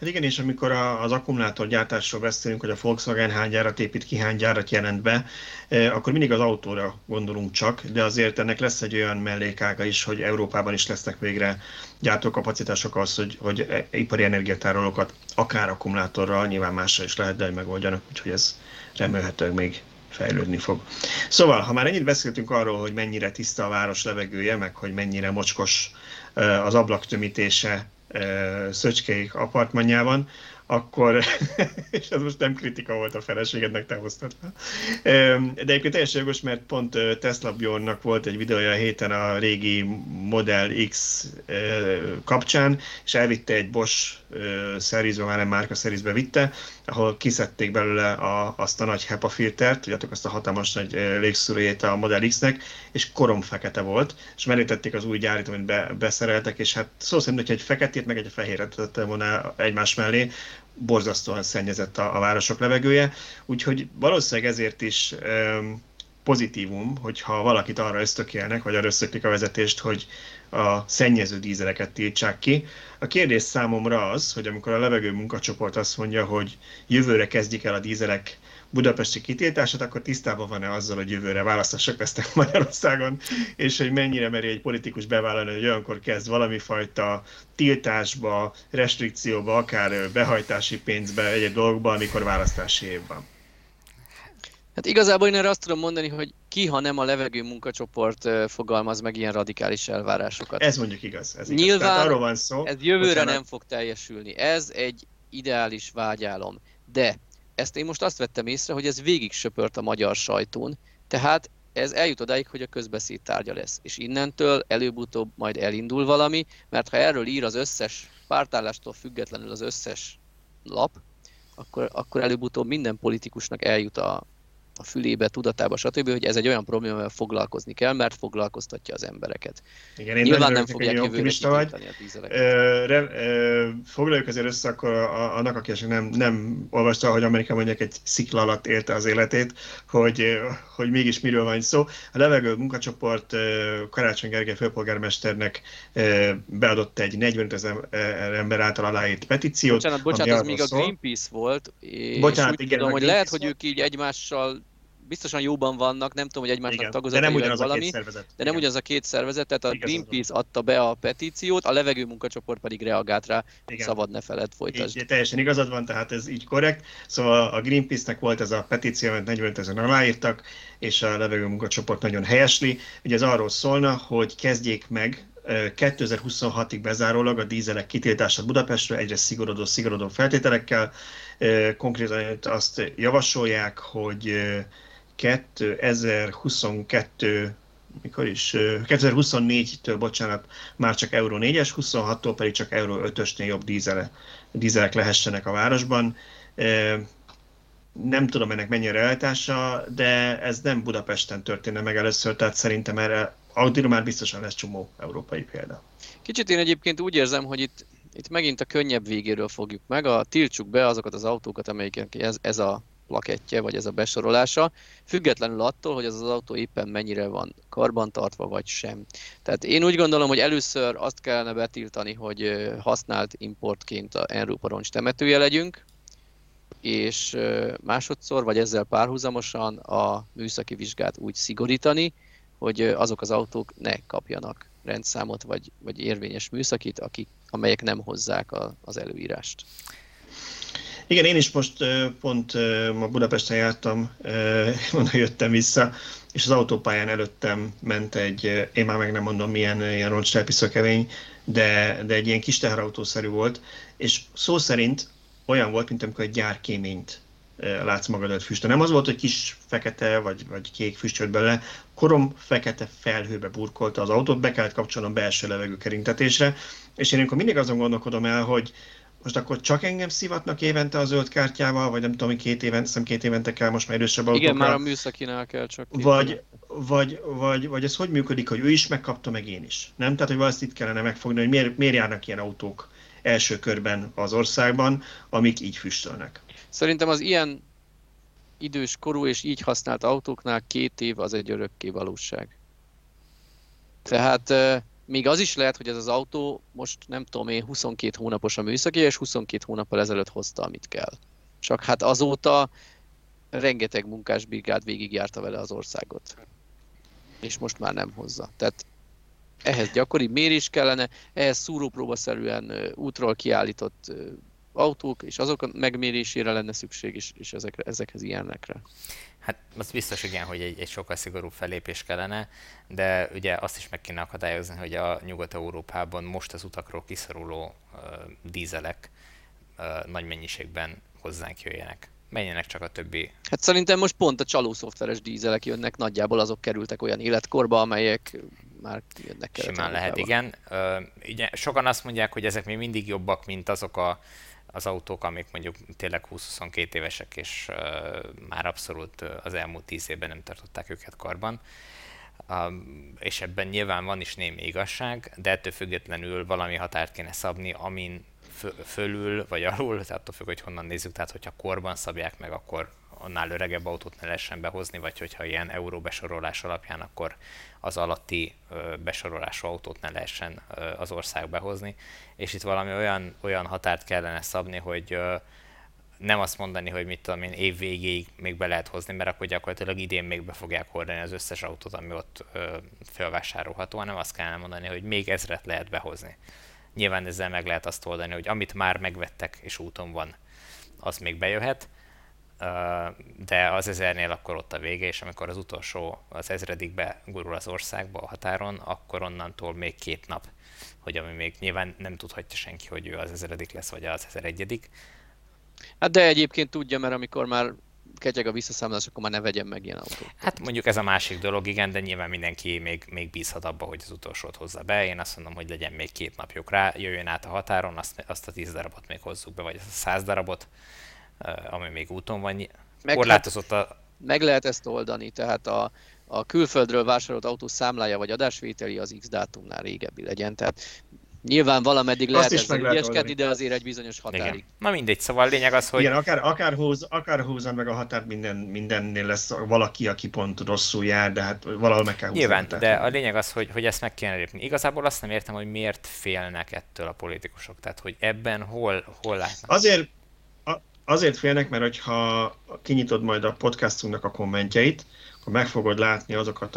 Hát igen, és amikor az akkumulátorgyártásról beszélünk, hogy a Volkswagen hány gyárat épít ki, hány gyárat jelent be, akkor mindig az autóra gondolunk csak, de azért ennek lesz egy olyan mellékága is, hogy Európában is lesznek végre gyártókapacitások az, hogy ipari energiatárolókat akár akkumulátorral, nyilván másra is lehet, de hogy megoldjanak, úgyhogy ez remélhetőleg még fejlődni fog. Szóval, ha már ennyit beszéltünk arról, hogy mennyire tiszta a város levegője, meg hogy mennyire mocskos az ablaktömítése Szöcskéik apartmanjában, akkor, és ez most nem kritika volt a feleségednek, te hoztad fel. De egyébként teljesen jogos, mert pont Tesla Bjornnak volt egy videója a héten a régi Model X kapcsán, és elvitte egy Bosch szerizbe, már nem márka szerizbe vitte, ahol kiszedték belőle azt a nagy HEPA filtert, tudjátok, azt a hatalmas nagy légszűrőjét a Model X-nek, és koromfekete volt, és merítették az új gyárit, amit beszereltek, és hát szó szerint, hogyha egy feketét, meg egy fehéret tettem volna egymás mellé, borzasztóan szennyezett a városok levegője, úgyhogy valószínűleg ezért is pozitívum, hogyha valakit arra ösztökélnek, vagy arra ösztöklik a vezetést, hogy a szennyező dízeleket tiltsák ki. A kérdés számomra az, hogy amikor a levegő munkacsoport azt mondja, hogy jövőre kezdjük el a dízelek budapesti kitiltását, akkor tisztában van-e azzal, hogy jövőre választások lesznek Magyarországon, és hogy mennyire meri egy politikus bevállalni, hogy olyankor kezd valami fajta tiltásba, restrikcióba, akár behajtási pénzbe, egyéb dolgokba, amikor választási év van. Hát igazából én erre azt tudom mondani, hogy ki, ha nem a levegő munkacsoport fogalmaz meg ilyen radikális elvárásokat. Ez mondjuk igaz. Ez igaz. Nyilván arról van szó, ez jövőre nem fog teljesülni. Ez egy ideális vágyálom. De ezt én most azt vettem észre, hogy ez végig söpört a magyar sajtón, tehát ez eljut odáig, hogy a közbeszéd tárgya lesz. És innentől előbb-utóbb majd elindul valami, mert ha erről ír az összes pártállástól függetlenül az összes lap, akkor előbb-utóbb minden politikusnak eljut a a fülébe, tudatába, stb., hogy ez egy olyan probléma, amivel foglalkozni kell, mert foglalkoztatja az embereket. Igen, én nyilván nem fogják jövőre kinyitani a dízeleket. Foglaljuk azért össze akkor annak, aki nem olvasta, hogy Amerikában egy szikla alatt élte az életét, hogy mégis miről van szó. A levegő munkacsoport Karácsony Gergely főpolgármesternek beadott egy 45 000 ember által aláírt petíciót. Bocsánat, az még a Greenpeace volt. Bocsánat, igen, tudom, hogy lehet, hogy ők így egymással biztosan jóban vannak, nem tudom, hogy egymásnak tagozatai valami. De nem ugyanaz a két szervezet, tehát a Greenpeace adta be a petíciót, a levegő munkacsoport pedig reagált rá, szabad ne feled folytasd. Így, teljesen igazad van, tehát ez így korrekt. Szóval a Greenpeace-nek volt ez a petíció, amit 45 000 aláírtak, és a levegő munkacsoport nagyon helyesli. Ugye ez arról szólna, hogy kezdjék meg 2026-ig bezárólag a dízelek kitiltását Budapestről egyre szigorodó feltételekkel. Konkrétan azt javasolják, hogy 2024-től, bocsánat, már csak Euro 4-es, 26-tól pedig csak Euro 5-ösnél jobb dízelek lehessenek a városban. Nem tudom ennek mennyi a realitása, de ez nem Budapesten történne meg először, tehát szerintem erre Audira már biztosan lesz csomó európai példa. Kicsit én egyébként úgy érzem, hogy itt megint a könnyebb végéről fogjuk meg, tiltsuk be azokat az autókat, amelyiknek ez a plakettje, vagy ez a besorolása, függetlenül attól, hogy az autó éppen mennyire van karbantartva, vagy sem. Tehát én úgy gondolom, hogy először azt kellene betiltani, hogy használt importként a Európa-roncs temetője legyünk, és másodszor, vagy ezzel párhuzamosan a műszaki vizsgát úgy szigorítani, hogy azok az autók ne kapjanak rendszámot, vagy érvényes műszakit, amelyek nem hozzák az előírást. Igen, én is most pont ma Budapesten jártam, onnan jöttem vissza, és az autópályán előttem ment egy, én már meg nem mondom milyen roncstelepű szökevény, de egy ilyen kis teherautószerű volt, és szó szerint olyan volt, mint amikor egy gyárkéményt látsz magad előtt füstön. Nem az volt, hogy kis fekete vagy kék füst jött bele, korom fekete felhőbe burkolta az autót, be kellett kapcsolnom belső levegőkerintetésre, és én akkor mindig azon gondolkodom el, hogy most akkor csak engem szivatnak évente a zöld kártyával, vagy nem tudom, 2 évente kell most már idősebb autókra. Igen, már a műszakinál kell csak. Vagy ez hogy működik, hogy ő is megkapta, meg én is. Nem? Tehát, hogy valószínűleg itt kellene megfogni, hogy miért járnak ilyen autók első körben az országban, amik így füstölnek. Szerintem az ilyen idős korú és így használt autóknál 2 év az egy örökké valóság. Tehát még az is lehet, hogy ez az autó most nem tudom én 22 hónapos a műszaki, és 22 hónappal ezelőtt hozta, amit kell. Csak hát azóta rengeteg munkásbrigád végigjárta vele az országot. És most már nem hozza. Tehát ehhez gyakori mérés kellene, ehhez szúrópróbaszerűen útról kiállított autók, és azok megmérésére lenne szükség, és ezekhez ilyenekre. Hát az biztos igen, hogy egy sokkal szigorúbb fellépés kellene, de ugye azt is meg kéne akadályozni, hogy a Nyugat-Európában most az utakról kiszoruló dízelek nagy mennyiségben hozzánk jöjjenek. Menjenek csak a többi. Hát szerintem most pont a csalószoftveres dízelek jönnek, nagyjából azok kerültek olyan életkorba, amelyek már jönnek keretben. Simán lehet, igen. Ugye, sokan azt mondják, hogy ezek még mindig jobbak, mint azok az autók, amik mondjuk tényleg 20-22 évesek, és már abszolút az elmúlt 10 évben nem tartották őket karban. És ebben nyilván van is némi igazság, de ettől függetlenül valami határt kéne szabni, amin fölül vagy alul, tehát attól függ, hogy honnan nézzük, tehát hogyha korban szabják meg, akkor annál öregebb autót ne lehessen behozni, vagy hogyha ilyen euróbesorolás alapján, akkor az alatti besorolású autót ne lehessen az ország behozni. És itt valami olyan határt kellene szabni, hogy nem azt mondani, hogy mit tudom én, év végéig még be lehet hozni, mert akkor gyakorlatilag idén még be fogják hordani az összes autót, ami ott felvásárolható, hanem azt kellene mondani, hogy még 1000 lehet behozni. Nyilván ezzel meg lehet azt oldani, hogy amit már megvettek és úton van, az még bejöhet, de az 1000-nél akkor ott a vége, és amikor az utolsó, az 1000-ig begurul az országba a határon, akkor onnantól még 2 nap, hogy ami még nyilván nem tudhatja senki, hogy ő az 1000-ig lesz, vagy az 1001-ig. Hát de egyébként tudja, mert amikor már ketyeg a visszaszámolás, akkor már ne vegyen meg ilyen autót. Hát mondjuk ez a másik dolog, igen, de nyilván mindenki még bízhat abba, hogy az utolsót hozza be. Én azt mondom, hogy legyen még 2 napjuk rá, jöjjön át a határon, azt a 10 darabot még hozzuk be, vagy azt a 100 darabot, ami még úton van. Korlátozott a Meg lehet ezt oldani, tehát a külföldről vásárolt autó számlája vagy adásvételi az X dátumnál régebbi legyen. Tehát nyilván valameddig lehet ezt ügyeskedni, de azért egy bizonyos határig. Igen. Na mindegy, szóval lényeg az, hogy... Igen, akár húzzan meg a határt, mindennél lesz valaki, aki pont rosszul jár, de hát valahol meg kell húzni. Nyilván, de a lényeg az, hogy ezt meg kéne lépni. Igazából azt nem értem, hogy miért félnek ettől a politikusok, tehát hogy ebben hol látnak. Azért félnek, mert ha kinyitod majd a podcastunknak a kommentjeit, akkor meg fogod látni azokat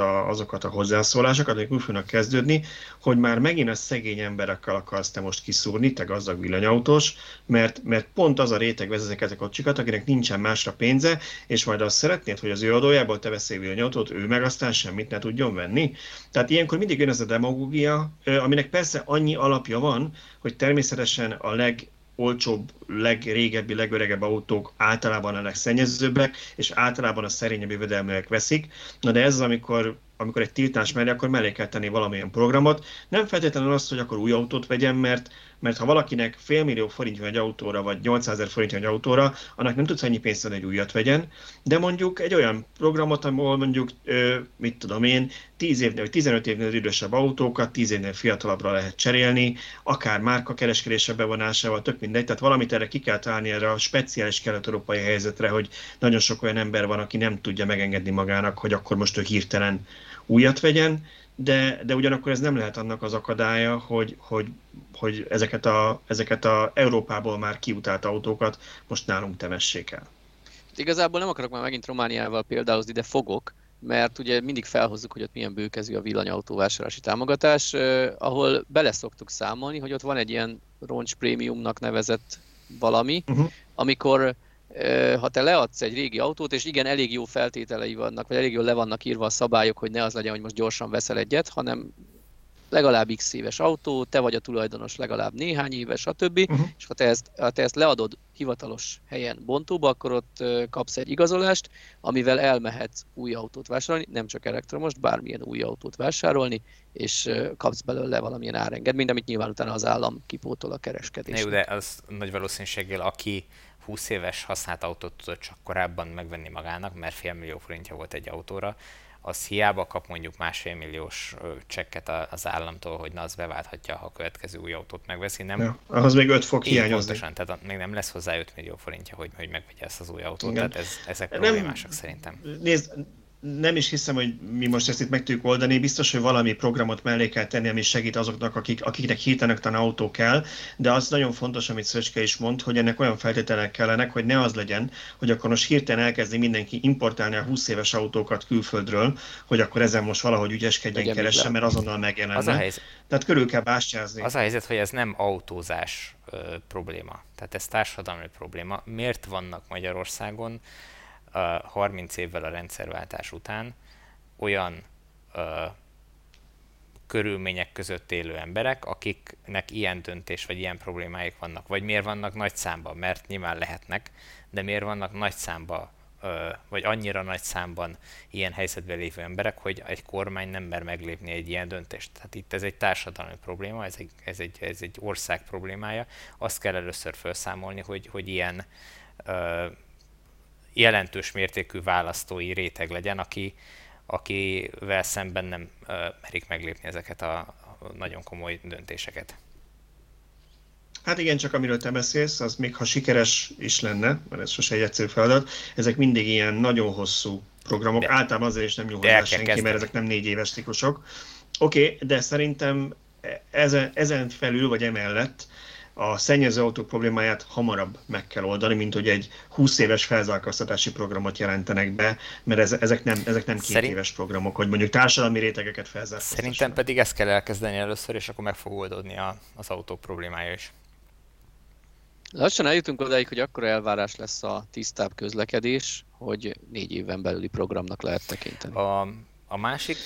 a hozzászólásokat, amik úgy fognak kezdődni, hogy már megint a szegény emberekkel akarsz te most kiszúrni, te gazdag villanyautós, mert pont az a réteg vesz ezeket a kocsikat, akinek nincsen másra pénze, és majd azt szeretnéd, hogy az ő adójából te veszél villanyautót, ő meg aztán semmit ne tudjon venni. Tehát ilyenkor mindig jön ez a demagógia, aminek persze annyi alapja van, hogy természetesen a legolcsóbb, legrégebbi, legöregebb autók általában a legszennyezőbbek, és általában a szerényebb jövedelműek veszik. Na de ez az, amikor egy tiltás mellé, akkor mellé kell tenni valamilyen programot. Nem feltétlenül azt, hogy akkor új autót vegyen, mert ha valakinek $5 millió forintja egy autóra, vagy 800 000 forintja egy autóra, annak nem tudsz annyi pénzt adni, hogy újat vegyen, de mondjuk egy olyan programot, ahol mondjuk, mit tudom én, 10 évnél vagy 15 évnél idősebb autókat 10 évnél fiatalabbra lehet cserélni, akár márkakereskedésre bevonásával, tök mindegy, tehát valamit erre ki kell találni erre a speciális kelet-európai helyzetre, hogy nagyon sok olyan ember van, aki nem tudja megengedni magának, hogy akkor most ő hirtelen újat vegyen, de ugyanakkor ez nem lehet annak az akadálya, hogy ezeket a Európából már kiutált autókat most nálunk temessék el. Igazából nem akarok már megint Romániával példáhozni, de fogok, mert ugye mindig felhozzuk, hogy ott milyen bőkezű a villanyautóvásárlási támogatás, ahol beleszoktuk számolni, hogy ott van egy ilyen roncsprémiumnak nevezett valami, amikor... ha te leadsz egy régi autót, és igen, elég jó feltételei vannak, vagy elég jól le vannak írva a szabályok, hogy ne az legyen, hogy most gyorsan veszel egyet, hanem legalább x éves autó, te vagy a tulajdonos legalább néhány éves, stb. És ha te ezt leadod hivatalos helyen bontóba, akkor ott kapsz egy igazolást, amivel elmehetsz új autót vásárolni, nem csak elektromost, bármilyen új autót vásárolni, és kapsz belőle valamilyen árengedményt, amit nyilván utána az állam kipótol a kereskedésnek. De az nagy valószínűséggel, aki 20 éves használt autót tudott csak korábban megvenni magának, mert $5 millió forintja volt egy autóra, az hiába kap mondjuk $1,5 milliós csekket az államtól, hogy na, az beválthatja, ha a következő új autót megveszi, nem? Ja, ahhoz még 5 fog hiányozni. Pontosan, tehát még nem lesz hozzá $5 millió forintja, hogy megvegye ezt az új autót, igen. Tehát ezek problémásak szerintem. Nézd, nem is hiszem, hogy mi most ezt itt meg tudjuk oldani, biztos, hogy valami programot mellé kell tenni, ami segít azoknak, akiknek hirtelen autó kell, de az nagyon fontos, amit Szöcske is mond, hogy ennek olyan feltételek kellenek, hogy ne az legyen, hogy akkor most hirtelen elkezdi mindenki importálni a 20 éves autókat külföldről, hogy akkor ezen most valahogy ügyeskedjen, keressen, mert azonnal megjelenne. Tehát körül kell bástyázni. Az a helyzet, hogy ez nem autózás probléma, tehát ez társadalmi probléma. Miért vannak Magyarországon 30 évvel a rendszerváltás után olyan körülmények között élő emberek, akiknek ilyen döntés vagy ilyen problémáik vannak? Vagy miért vannak nagy számban? Mert nyilván lehetnek, de miért vannak nagy számban, vagy annyira nagy számban ilyen helyzetben lévő emberek, hogy egy kormány nem mer meglépni egy ilyen döntést? Tehát itt ez egy társadalmi probléma, ez egy ország problémája. Azt kell először felszámolni, hogy ilyen... jelentős mértékű választói réteg legyen, akivel szemben nem merik meglépni ezeket a nagyon komoly döntéseket. Hát igen, csak amiről te beszélsz, az még ha sikeres is lenne, mert ez sose egy egyszerű feladat, ezek mindig ilyen nagyon hosszú programok, de általában azért is nem jó hozzá senki, mert ezek nem 4 éves ciklusok. Oké, de szerintem ezen felül vagy emellett a szennyező autók problémáját hamarabb meg kell oldani, mint hogy egy 20 éves felzárkóztatási programot jelentenek be, mert ezek nem 2 éves programok, hogy mondjuk társadalmi rétegeket felzárkóztassanak. Szerintem pedig ezt kell elkezdeni először, és akkor meg fog oldódni az autók problémája is. Lassan eljutunk odáig, hogy akkora elvárás lesz a tisztább közlekedés, hogy 4 éven belüli programnak lehet tekinteni. A másik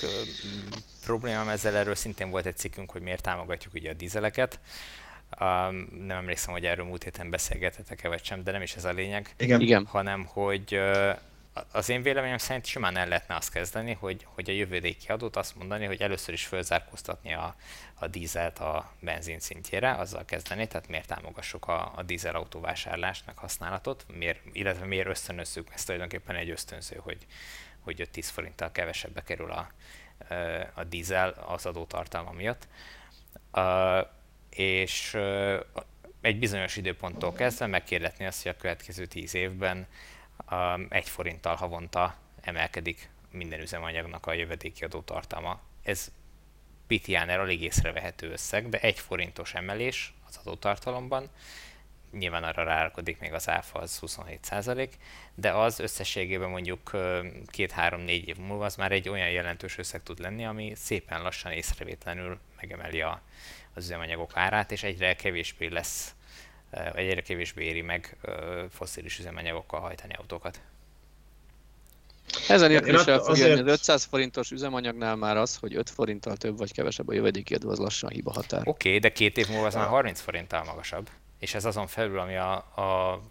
problémám ezzel, erről szintén volt egy cikkünk, hogy miért támogatjuk ugye a dízeleket. Nem emlékszem, hogy erről múlt héten beszélgetetek-e vagy sem, de nem is ez a lényeg, hanem hogy az én véleményem szerint simán el lehetne azt kezdeni, hogy a jövődéki adót azt mondani, hogy először is fölzárkóztatni a dízelt a benzin szintjére, azzal kezdeni, tehát miért támogassuk a dízelautó vásárlást, meg használatot, illetve miért ösztönözzük, ez tulajdonképpen egy ösztönző, hogy 5-10 forinttal kevesebbe kerül a dízel az adótartalma miatt. És egy bizonyos időponttól kezdve megkérdetni azt, hogy a következő 10 évben 1 forinttal havonta emelkedik minden üzemanyagnak a jövedéki adótartalma. Ez pitiánál alig észrevehető összeg, de 1 forintos emelés az adótartalomban, nyilván arra rárakodik még az áfa, az 27%, de az összességében mondjuk 2-3-4 év múlva az már egy olyan jelentős összeg tud lenni, ami szépen lassan észrevétlenül megemeli az üzemanyagok árát, és egyre kevésbé éri meg fosszilis üzemanyagokkal hajtani autókat. Ezen értem is el fog jönni, az 500 forintos üzemanyagnál már az, hogy 5 forinttal több vagy kevesebb a jövedéki adó, az lassan hiba határ. Oké, de 2 év múlva az már 30 forinttal magasabb, és ez azon felül, ami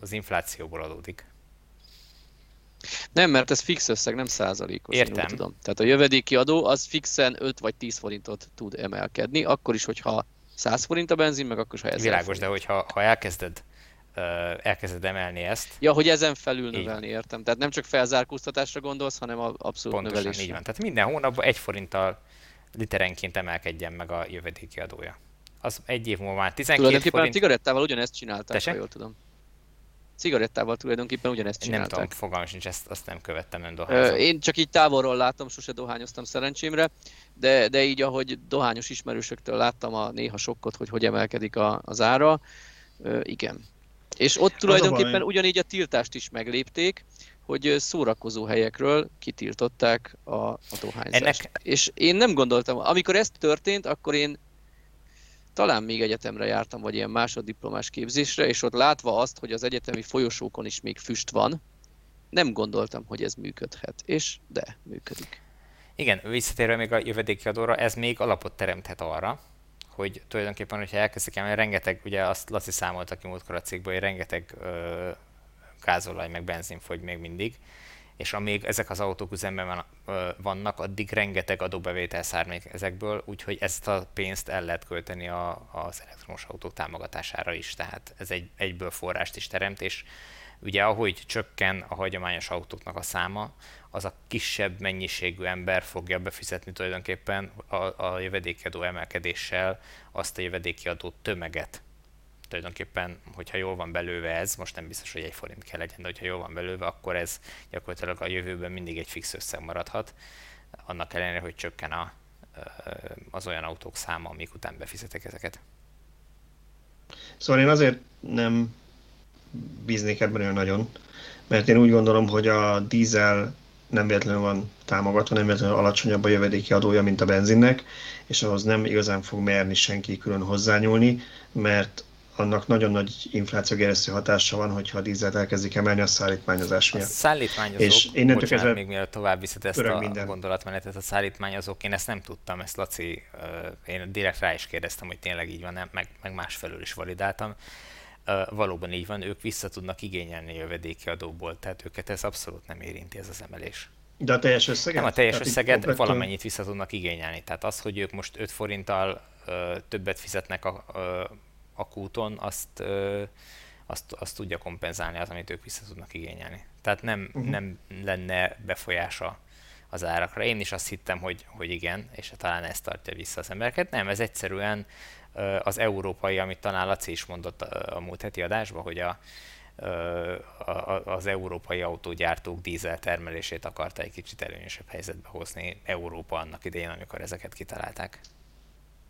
az inflációból adódik. Nem, mert ez fix összeg, nem százalékos. Értem. Tudom. Tehát a jövedéki adó az fixen 5 vagy 10 forintot tud emelkedni, akkor is, hogyha 100 forint a benzin, meg akkor is, ha 1000 forint. Világos, de hogyha elkezded emelni ezt... Ja, hogy ezen felül növelni, értem. Tehát nem csak felzárkóztatásra gondolsz, hanem abszolút növelésre. Pontosan így van. Tehát minden hónapban 1 forinttal literenként emelkedjen meg a jövedéki adója. Az egy év múlva már 12 forint... Tulajdonképpen a cigarettával ugyanezt csinálták, ha jól tudom. Cigarettával tulajdonképpen ugyanezt csinálták. Nem tudom, fogalmam sincs, azt nem követtem, nem dohányzom. Én csak így távolról látom, sose dohányoztam szerencsémre, de így ahogy dohányos ismerősöktől láttam a néha sokkot, hogy emelkedik az ára, igen. És ott tulajdonképpen ugyanígy a tiltást is meglépték, hogy szórakozó helyekről kitiltották a dohányzást. És én nem gondoltam, amikor ez történt, akkor én talán még egyetemre jártam, vagy ilyen másoddiplomás képzésre, és ott látva azt, hogy az egyetemi folyosókon is még füst van, nem gondoltam, hogy ez működhet, de működik. Igen, visszatérve még a jövedéki adóra, ez még alapot teremthet arra, hogy tulajdonképpen, hogyha elkezdik emelni, rengeteg, ugye azt Laci számolta ki múltkor a cikkből, hogy rengeteg gázolaj meg benzin fogy még mindig, és amíg ezek az autók üzemben vannak, addig rengeteg adóbevétel származik ezekből, úgyhogy ezt a pénzt el lehet költeni az elektromos autók támogatására is. Tehát ez egyből forrást is teremt, és ugye ahogy csökken a hagyományos autóknak a száma, az a kisebb mennyiségű ember fogja befizetni tulajdonképpen a jövedékiadó emelkedéssel azt a jövedékiadó tömeget. Tulajdonképpen, hogyha jól van belőve ez, most nem biztos, hogy 1 forint kell legyen, de hogyha jól van belőve, akkor ez gyakorlatilag a jövőben mindig egy fix összeg maradhat, annak ellenére, hogy csökken az olyan autók száma, amik után befizetek ezeket. Szóval én azért nem bíznék ebben olyan nagyon, mert én úgy gondolom, hogy a dízel nem véletlenül van támogatva, nem véletlenül alacsonyabb a jövedéki adója, mint a benzinnek, és ahhoz nem igazán fog merni senki külön hozzányúlni, mert annak nagyon nagy inflációgerjesztő hatása van, hogyha a dízelt elkezdik emelni a szállítmányozás miatt. A szállítmányozók, bocsánat, még mielőtt tovább viszed ezt a gondolatmenetet, a szállítmányozók, én ezt nem tudtam, ezt Laci, én direkt rá is kérdeztem, hogy tényleg így van, meg másfelől is validáltam. Valóban így van, ők vissza tudnak igényelni a jövedéki adóból, tehát őket ez abszolút nem érinti, ez az emelés. De a teljes összeget? Nem, a teljes összeget valamennyit vissza tudnak igényelni. Tehát az, hogy ők most 5 forinttal többet fizetnek a kúton, azt tudja kompenzálni az, amit ők vissza tudnak igényelni. Tehát nem lenne befolyása az árakra. Én is azt hittem, hogy igen, és talán ezt tartja vissza az embereket. Nem, ez egyszerűen az európai, amit talán Laci is mondott a múlt heti adásban, hogy az európai autógyártók dízel termelését akarta egy kicsit előnyösebb helyzetbe hozni Európa annak idején, amikor ezeket kitalálták.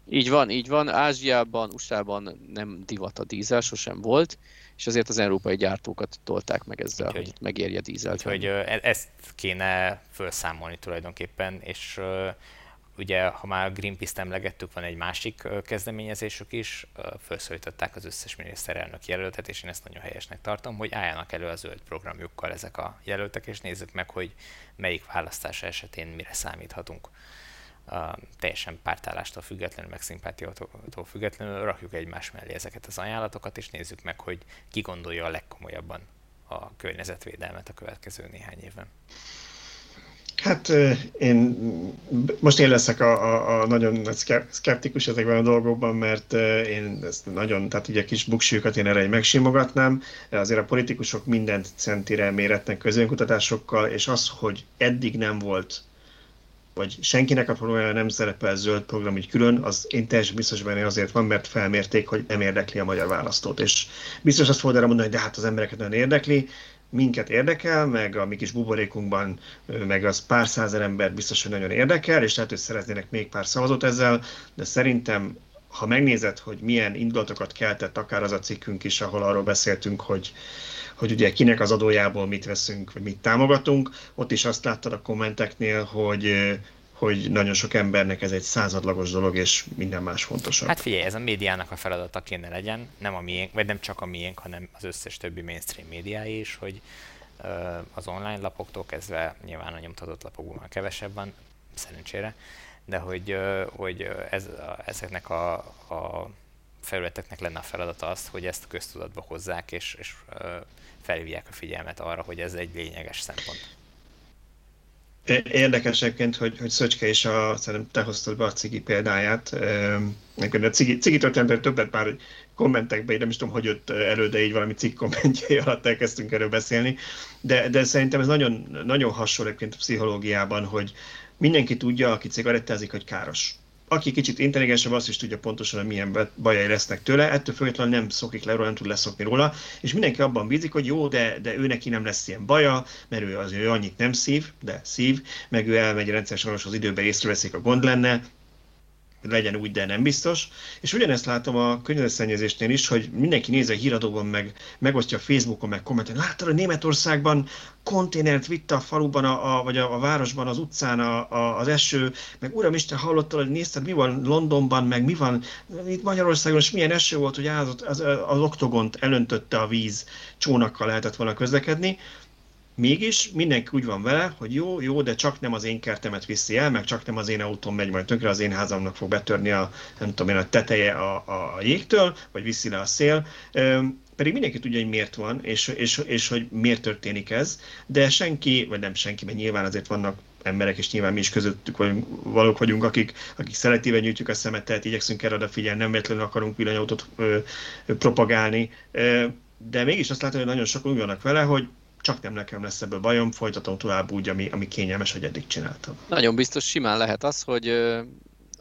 Így van. Ázsiában, USA-ban nem divat a dízel, sosem volt, és azért az európai gyártókat tolták meg ezzel, hogy itt megérje dízelt. Úgyhogy ezt kéne felszámolni tulajdonképpen, és ugye, ha már Greenpeace-t emlegettük, van egy másik kezdeményezésük is, felszólították az összes miniszterelnök jelöltet, és én ezt nagyon helyesnek tartom, hogy álljanak elő a zöld programjukkal ezek a jelöltek, és nézzük meg, hogy melyik választása esetén mire számíthatunk. Teljesen pártállástól függetlenül, meg szimpátiától függetlenül rakjuk egymás mellé ezeket az ajánlatokat, és nézzük meg, hogy ki gondolja a legkomolyabban a környezetvédelmet a következő néhány évben? Hát én most én leszek a nagyon szkeptikus ezekben a dolgokban, mert én ezt nagyon, tehát ugye kis buksőkat én erre megsimogatnám. Azért a politikusok mindent centire méretnek közönkutatásokkal, és az, hogy eddig nem volt, vagy senkinek a problémája nem szerepel zöld program így külön, az én teljesen biztos benne azért van, mert felmérték, hogy nem érdekli a magyar választót. És biztos azt fogod erre mondani, hogy de hát az embereket nem érdekli, minket érdekel, meg a mi kis buborékunkban, meg az pár százer ember biztos, hogy nagyon érdekel, és lehet, hogy szereznének még pár szavazót ezzel, de szerintem, ha megnézed, hogy milyen indulatokat keltett akár az a cikkünk is, ahol arról beszéltünk, hogy ugye kinek az adójából mit veszünk, vagy mit támogatunk, ott is azt láttad a kommenteknél, hogy nagyon sok embernek ez egy századlagos dolog, és minden más fontosabb. Hát figyelj, ez a médiának a feladata kéne legyen, nem a miénk, vagy nem csak a miénk, hanem az összes többi mainstream médiáé is, hogy az online lapoktól kezdve, nyilván a nyomtatott lapokban már kevesebb van, szerencsére, de hogy ezeknek a felületeknek lenne a feladata az, hogy ezt a köztudatba hozzák, és felhívják a figyelmet arra, hogy ez egy lényeges szempont. Érdekes egyébként, hogy Szöcske is szerintem te hoztad be a Cigi példáját. A Cigi történetben többet már kommentekben, én nem is tudom, hogy jött elő, de így valami cikk kommentjai alatt elkezdtünk erről beszélni. De szerintem ez nagyon, nagyon hasonló egyébként a pszichológiában, hogy mindenki tudja, aki cigarettázik, hogy káros. Aki kicsit intelligensebb, azt is tudja pontosan, hogy milyen bajai lesznek tőle, ettől függetlenül nem szokik le róla, nem tud leszokni róla, és mindenki abban bízik, hogy jó, de ő neki nem lesz ilyen baja, mert ő azért ő annyit nem szív, de szív, meg ő elmegy rendszeresen az időben, észreveszik, a gond lenne, legyen úgy, de nem biztos. És ugyanezt látom a környezetszennyezésnél is, hogy mindenki nézi a híradóban, meg megosztja a Facebookon, meg kommentel. Láttad, hogy Németországban konténert vitt a faluban, vagy a városban, az utcán az eső, meg uramisten, hallottad, hogy nézted, mi van Londonban, meg mi van itt Magyarországon, és milyen eső volt, hogy az oktogont elöntötte a víz, csónakkal lehetett volna közlekedni. Mégis mindenki úgy van vele, hogy jó, de csak nem az én kertemet viszi el, meg csak nem az én autóm megy majd tönkre, az én házamnak fog betörni a teteje a jégtől, vagy viszi le a szél. Pedig mindenki tudja, hogy miért van, és hogy miért történik ez, de senki, vagy nem senki, mert nyilván azért vannak emberek, és nyilván mi is közöttük valók vagyunk, akik szelektíven gyűjtjük a szemetet, igyekszünk erre odafigyelni, nem véletlenül akarunk villanyautót propagálni, de mégis azt látom, hogy nagyon sokan úgy vannak vele, hogy csak nem nekem lesz ebből bajom, folytatom tovább úgy, ami kényelmes, hogy eddig csináltam. Nagyon biztos simán lehet az, hogy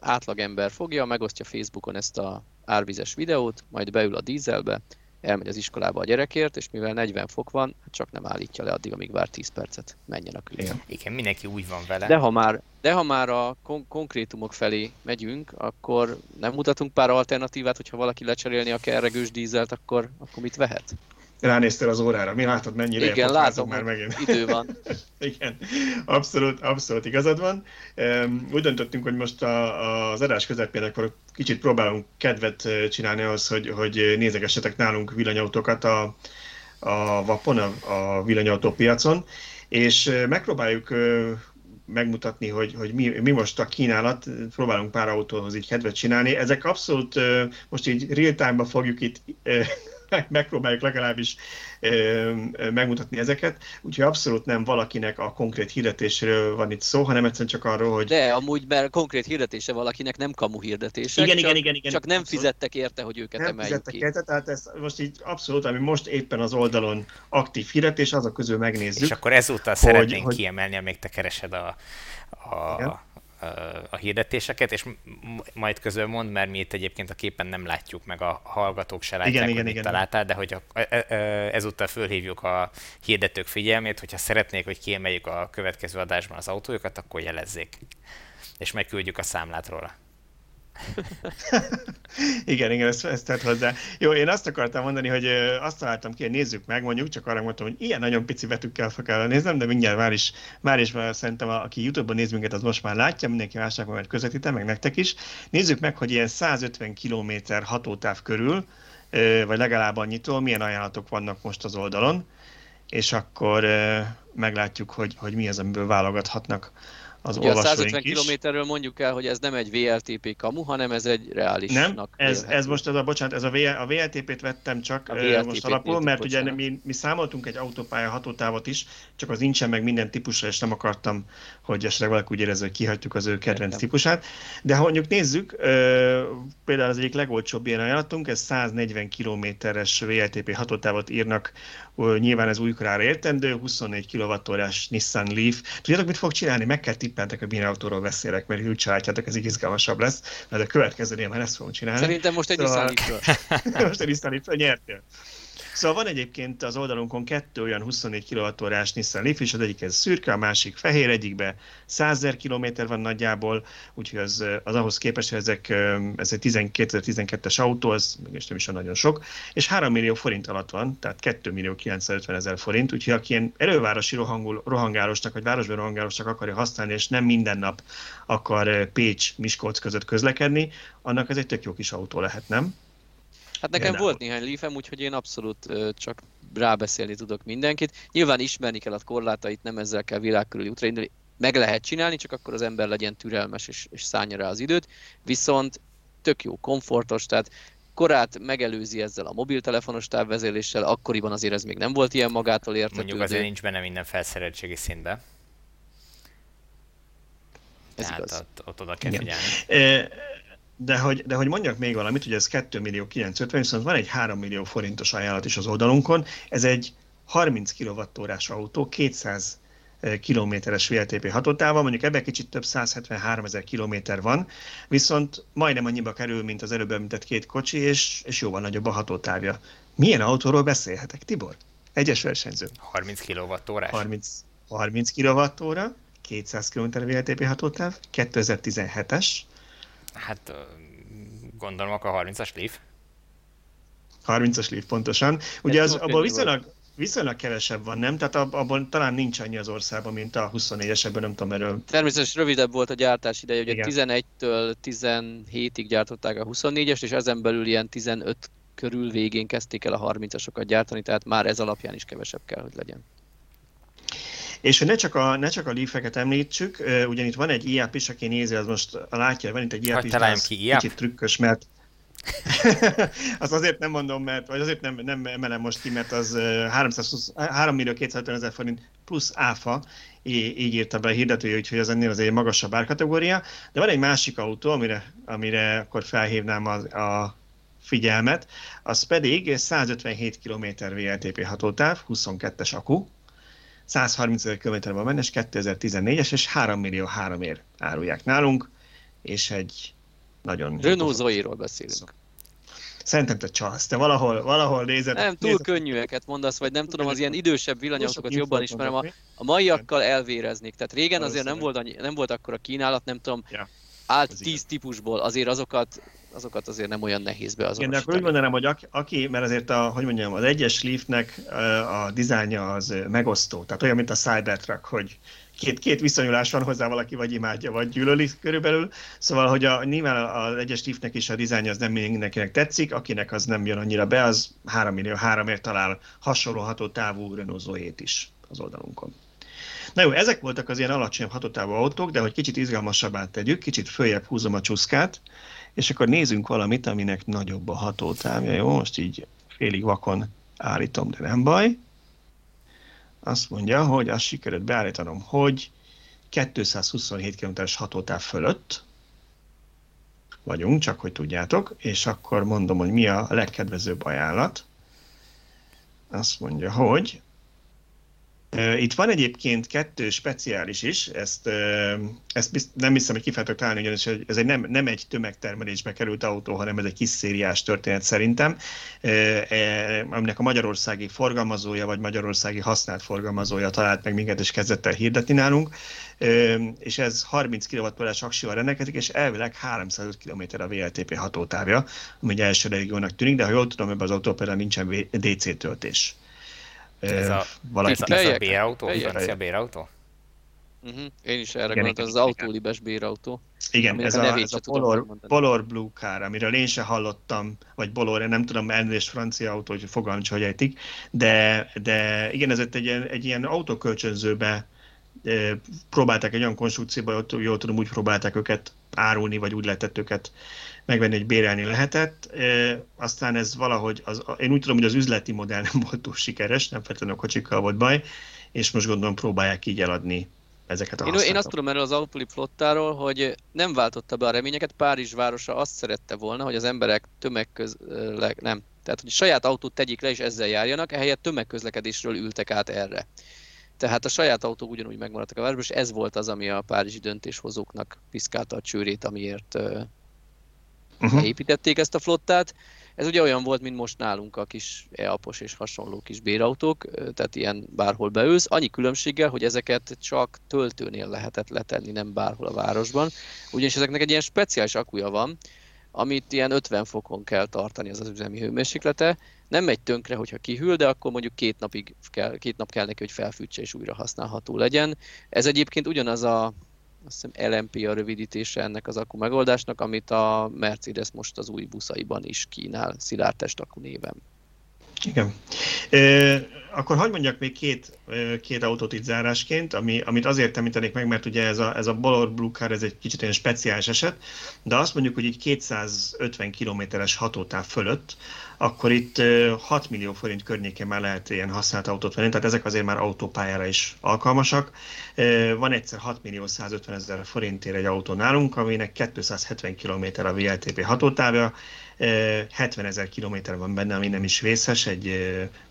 átlagember fogja, megosztja Facebookon ezt a árvizes videót, majd beül a dízelbe, elmegy az iskolába a gyerekért, és mivel 40 fok van, csak nem állítja le addig, amíg vár 10 percet, menjen a külön. Igen, mindenki úgy van vele. De ha már a konkrétumok felé megyünk, akkor nem mutatunk pár alternatívát, hogyha valaki lecserélni a kerregős dízelt, akkor mit vehet? Ránéztél az órára, mi látod, mennyire igen, látom, már megint. Idő van. Igen, abszolút igazad van. Úgy döntöttünk, hogy most az adás közepén akkor kicsit próbálunk kedvet csinálni ahhoz, hogy nézegessetek nálunk villanyautókat a VAP-on, a villanyautópiacon, és megpróbáljuk megmutatni, hogy mi most a kínálat, próbálunk pár autóhoz így kedvet csinálni. Ezek abszolút most így real time-ba fogjuk itt megpróbáljuk legalábbis megmutatni ezeket, úgyhogy abszolút nem valakinek a konkrét hirdetésről van itt szó, hanem egyszerűen csak arról, hogy... De amúgy, mert konkrét hirdetése valakinek nem kamu hirdetése, igen, csak nem abszolút fizettek érte, hogy őket nem emeljük ki. Tehát ez most így abszolút, ami most éppen az oldalon aktív hirdetés, azok közül megnézzük. És akkor ezúttal szeretnénk kiemelni, amíg te keresed a hirdetéseket, és majd közül mond, mert mi itt egyébként a képen nem látjuk, meg a hallgatók se látják, hogy találtál, de hogy ezúttal fölhívjuk a hirdetők figyelmét, hogyha szeretnék, hogy kiemeljük a következő adásban az autójukat, akkor jelezzék, és megküldjük a számlát róla. igen, ezt tett hozzá. Jó, én azt akartam mondani, hogy azt találtam ki, hogy nézzük meg, mondjuk, csak arra mondtam, hogy ilyen nagyon pici betűkkel kell néznem, de mindjárt már is szerintem, aki YouTube-ban néz minket, az most már látja, mindenki másnak majd közvetítem, meg nektek is. Nézzük meg, hogy ilyen 150 km hatótáv körül, vagy legalább annyitól, milyen ajánlatok vannak most az oldalon, és akkor meglátjuk, hogy mi az, amiből válogathatnak Ugye a 150 kilométerről mondjuk el, hogy ez nem egy WLTP kamu, hanem ez egy reálisnak. Nem, ez a WLTP-t vettem csak most alapul, mert ugye mi számoltunk egy autópálya hatótávot is, csak az nincsen meg minden típusra, és nem akartam, hogy esetleg valaki úgy érezze, hogy kihagytuk az ő kedvenc típusát. De ha mondjuk nézzük, például az egyik legolcsóbb ilyen ajánlatunk, ez 140 kilométeres WLTP hatótávot írnak, nyilván ez újkorára értendő, 24 kWh-s Nissan Leaf. Tudjátok, mit fog csinálni? Meg kell tippeltek, hogy milyen autóról beszélek, mert hűlcsalátjátok, ez így izgalmasabb lesz, mert a következőnél már ezt fogom csinálni. Szerintem most egy Nissan Leaf-től. Most egy Nissan Leaf-től nyertél. Szóval van egyébként az oldalunkon 2 olyan 24 kWh-s Nissan Leaf, és az egyik ez szürke, a másik fehér, egyikben 100.000 km van nagyjából, úgyhogy az ahhoz képest, hogy ez egy 2012-es autó, az mégis nem is olyan nagyon sok, és 3 millió forint alatt van, tehát 2.950.000 forint, úgyhogy aki ilyen elővárosi rohangárosnak, vagy városban rohangárosnak akarja használni, és nem minden nap akar Pécs-Miskolc között közlekedni, annak ez egy tök jó kis autó lehet, nem? Hát nekem volt néhány Leafem, úgyhogy én abszolút csak rábeszélni tudok mindenkit. Nyilván ismerni kell a korlátait, nem ezzel kell világkörüli útra indulni. Meg lehet csinálni, csak akkor az ember legyen türelmes és szánja rá az időt. Viszont tök jó, komfortos, tehát korát megelőzi ezzel a mobiltelefonos távvezéléssel, akkoriban azért ez még nem volt ilyen magától értetődő. Mondjuk azért nincs benne minden felszereltségi szintben. Ez igaz. Ott oda kell figyelni. De hogy mondjak még valamit, hogy ez 2.950.000, viszont van egy 3 millió forintos ajánlat is az oldalunkon. Ez egy 30 kWh-s autó, 200 kilométeres WLTP hatótávval, mondjuk ebben kicsit több 173.000 kilométer van, viszont majdnem annyiba kerül, mint az előbb említett 2 kocsi, és jóval nagyobb a hatótávja. Milyen autóról beszélhetek, Tibor? Egyes versenyző. 30 kWh-s. 30 kWh, 200 km WLTP hatótáv, 2017-es. Hát gondolom akkor a 30-as Leaf. 30-as Leaf, pontosan. Ugye az, abban viszonylag kevesebb van, nem? Tehát abban talán nincs annyi az országban, mint a 24-es, ebben nem tudom erről. Természetesen rövidebb volt a gyártás ideje, ugye 11-től 17-ig gyártották a 24-est, és ezen belül ilyen 15 körül végén kezdték el a 30-asokat gyártani, tehát már ez alapján is kevesebb kell, hogy legyen. És hogy ne csak a Leaf-eket említsük, ugyan itt van egy IAP is, aki nézi, az most látja, van itt egy IAP is, az kicsit trükkös, mert azt azért nem mondom, vagy azért nem emelem most ki, mert az 3.250.000 forint plusz áfa, így írta be a hirdetője, úgyhogy az ennél azért magasabb árkategória. De van egy másik autó, amire akkor felhívnám a figyelmet, az pedig 157 km WLTP hatótáv, 22-es akku, 130.000 km van benne, és 2014-es, és 3.3 millió árulják nálunk, és egy nagyon... Renault Zoe-ról beszélünk. Szerintem te csalsz, te valahol nézed... Nem, túl könnyűeket mondasz, vagy nem tudom, az ilyen idősebb villanyautókat jobban ismerem, a maiakkal elvéreznék. Tehát régen azért nem volt akkor a kínálat, nem tudom, állt 10 típusból, azért azokat azért nem olyan nehéz beazonosítani. Igen, de akkor úgy mondanám, hogy aki, mert azért az egyes Leafnek a dizájnja az megosztó, tehát olyan, mint a Cybertruck, hogy két viszonyulás van hozzá, valaki vagy imádja, vagy gyűlöli körülbelül, szóval, hogy nyilván az egyes Leafnek is a dizájnja az nem mindenkinek tetszik, akinek az nem jön annyira be, az 3.3 millió talál hasonló hatótávú Renault Zoe-t is az oldalunkon. Na jó, ezek voltak az ilyen alacsonyabb hatótávú autók, de hogy kicsit izgalmasabbá tegyük, kicsit följebb húzom a csúszkát, és akkor nézzünk valamit, aminek nagyobb a hatótávja. Jó, most így félig vakon állítom, de nem baj. Azt mondja, hogy azt sikerült beállítanom, hogy 227 km-es hatótáv fölött vagyunk, csak hogy tudjátok, és akkor mondom, hogy mi a legkedvezőbb ajánlat. Azt mondja, hogy... Itt van egyébként 2 speciális is, ezt nem hiszem, hogy ki fogjátok találni, ugyanis hogy ez egy nem egy tömegtermelésbe került autó, hanem ez egy kis szériás történet szerintem, aminek a magyarországi forgalmazója, vagy magyarországi használt forgalmazója talált meg minket, és kezdett el hirdetni nálunk, és ez 30 kWh-s aksival rendelkezik, és elvileg 305 km a WLTP hatótávja, ami egy elsőre jónak tűnik, de ha jól tudom, ebben az autó például nincsen DC töltés. Ez a bérautó, a francia bérautó? Én is erre gondoltam, ez az Autolibes bérautó. Igen, ez a Bolloré Bluecar, amiről én se hallottam, vagy Bolloré, nem tudom, elnézést, francia autó, hogy fogalmam, hogy ejtik, de igen, ez egy ilyen autókölcsönzőbe próbálták egy olyan konstrukcióba, jól tudom, úgy próbálták őket árulni, vagy úgy lehetett őket megvenni, hogy bérelni lehetett. Aztán ez valahogy, én úgy tudom, hogy az üzleti modell nem volt túl sikeres, nem feltétlenül a kocsikkal volt baj, és most gondolom próbálják így eladni ezeket a használatokat. Én azt tudom erről az Autolib flottáról, hogy nem váltotta be a reményeket, Párizs városa azt szerette volna, hogy az emberek tehát hogy saját autót tegyék le és ezzel járjanak, ehelyett tömegközlekedésről ültek át erre. Tehát a saját autók ugyanúgy megmaradtak a városban, és ez volt az, ami a párizsi döntéshozóknak piszkálta a csőrét, amiért építették ezt a flottát. Ez ugye olyan volt, mint most nálunk a kis e-apos és hasonló kis bérautók, tehát ilyen bárhol beülsz, annyi különbséggel, hogy ezeket csak töltőnél lehetett letenni, nem bárhol a városban. Ugyanis ezeknek egy ilyen speciális akúja van, amit ilyen 50 fokon kell tartani, az az üzemi hőmérséklete. Nem megy tönkre, hogyha kihűl, de akkor mondjuk két nap kell neki, hogy felfűtse és újra használható legyen. Ez egyébként ugyanaz a, azt hiszem, LMP a rövidítése ennek az akku megoldásnak, amit a Mercedes most az új buszaiban is kínál, szilárd testakku néven. Igen. Akkor hadd mondjak még két autót itt zárásként, amit azért említenék meg, mert ugye ez a Bolloré Bluecar, ez egy kicsit olyan speciális eset, de azt mondjuk, hogy így 250 km-es hatótáv fölött, akkor itt 6 millió forint környékén már lehet ilyen használt autót venni, tehát ezek azért már autópályára is alkalmasak. Van egyszer 6 millió 150 ezer forintért egy autó nálunk, aminek 270 km a WLTP hatótávja, 70 ezer kilométer van benne, ami nem is vészes, egy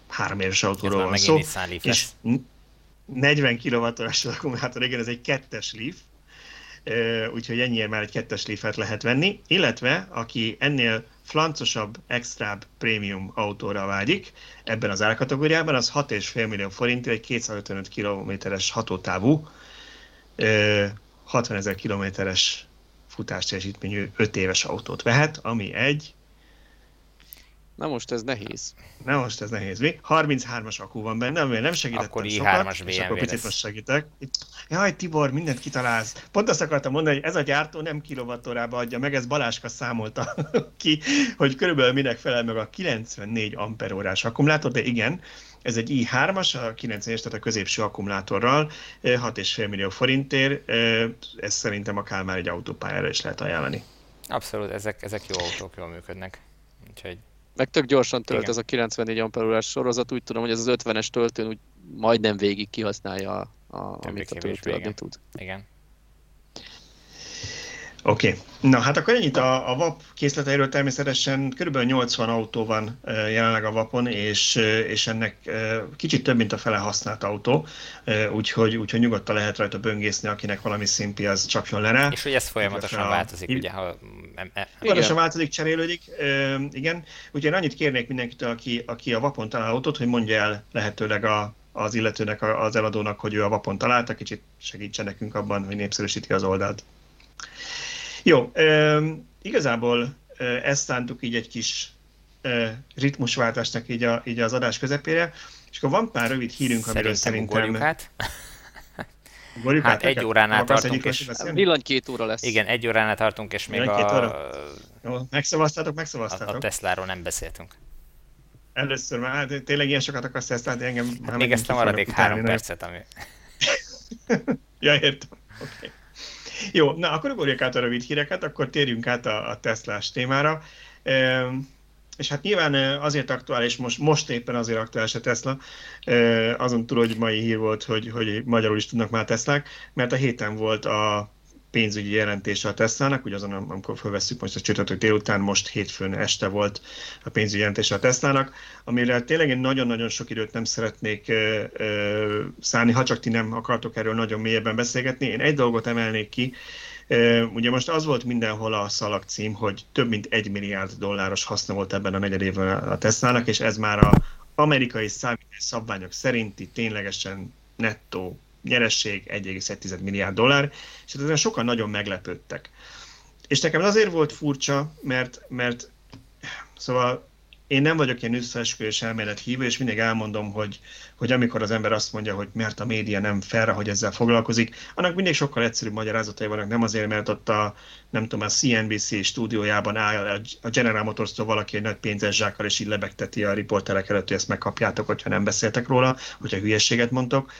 3 éves autóról van szó, és 40 kWh-s akkumulátor, igen, ez egy 2-es Leaf, úgyhogy ennyiért már egy 2-es Leafet lehet venni, illetve aki ennél flancosabb, extrább prémium autóra vágyik, ebben az árkategóriában, az 6,5 millió forintért egy 255 km-es hatótávú, 60 ezer km-es futásteljesítményű 5 éves autót vehet, ami egy... Na most ez nehéz. 33-as akku van benne, amivel nem segítettem akkor sokat, i3-as és akkor picit most segítek. Jaj, Tibor, mindent kitalálsz. Pont azt akartam mondani, hogy ez a gyártó nem kilovattórába adja meg, ez Baláska számolta ki, hogy körülbelül minek felel meg a 94 amperórás akkumulátor, de igen, ez egy i3-as, a 90-es, tehát a középső akkumulátorral, 6,5 millió forintért, ez szerintem akár már egy autópályára is lehet ajánlani. Abszolút, ezek jó autók, jól működnek. Úgyhogy... Meg tök gyorsan tölt. Igen. Ez a 94 amperórás sorozat, úgy tudom, hogy ez az 50-es töltőn úgy majdnem végig kihasználja, amit a töltő adni tud. Igen. Oké. Na hát akkor ennyit a VAP készleteiről. Természetesen kb. 80 autó van jelenleg a VAP-on, és ennek kicsit több, mint a fele használt autó, úgyhogy nyugodtan lehet rajta böngészni, akinek valami szimpi, az csapjon le rá. És hogy ez folyamatosan változik, ugye? Folyamatosan változik, cserélődik, igen. Úgyhogy annyit kérnék mindenkitől, aki a VAP-on talál autót, hogy mondja el lehetőleg az illetőnek, az eladónak, hogy ő a VAP-on találta, kicsit segítsen nekünk abban, hogy népszerűsíti az oldalt. Jó, igazából ezt szántuk így egy kis ritmusváltásnak így az adás közepére, és akkor van pár rövid hírünk, amiről szerintem... Hát egy óránál tartunk, és... Villan 2 óra lesz. Igen, 1 óránál tartunk, és még a... Jó, megszavaztátok. A Tesláról nem beszéltünk. Először már, tényleg ilyen sokat akarsz Teslát, de engem... Hát még ezt a maradék 3 percet, ami... Ja, értem, oké. Jó, na akkor ugorjuk át a rövid híreket, akkor térjünk át a Teslás témára. És hát nyilván azért aktuális, most éppen azért aktuális a Tesla, azon túl, hogy mai hír volt, hogy magyarul is tudnak már Teslák, mert a héten volt a pénzügyi jelentése a Teslának, ugye azon, amikor felvesszük most a csütörtök délután, most hétfőn este volt a pénzügyi jelentése a Teslának, amire tényleg én nagyon-nagyon sok időt nem szeretnék szállni, ha csak ti nem akartok erről nagyon mélyebben beszélgetni. Én egy dolgot emelnék ki, ugye most az volt mindenhol a szalagcím, hogy több mint $1 milliárd haszna volt ebben a negyedévben a Teslának, és ez már az amerikai számítás szabványok szerinti ténylegesen nettó nyeresség, $1,1 milliárd, és hát ezen sokan nagyon meglepődtek. És nekem ez azért volt furcsa, mert szóval én nem vagyok ilyen összeesküvés elmélet hívő, és mindig elmondom, hogy amikor az ember azt mondja, hogy mert a média nem fair, hogy ezzel foglalkozik, annak mindig sokkal egyszerűbb magyarázatai vannak, nem azért, mert ott a CNBC stúdiójában áll a General Motors-tól valaki egy nagy pénzes zsákkal, és így lebegteti a riporterek előtt, hogy ezt megkapjátok, hogyha nem beszéltek róla, hogyha hülyeséget mondtok.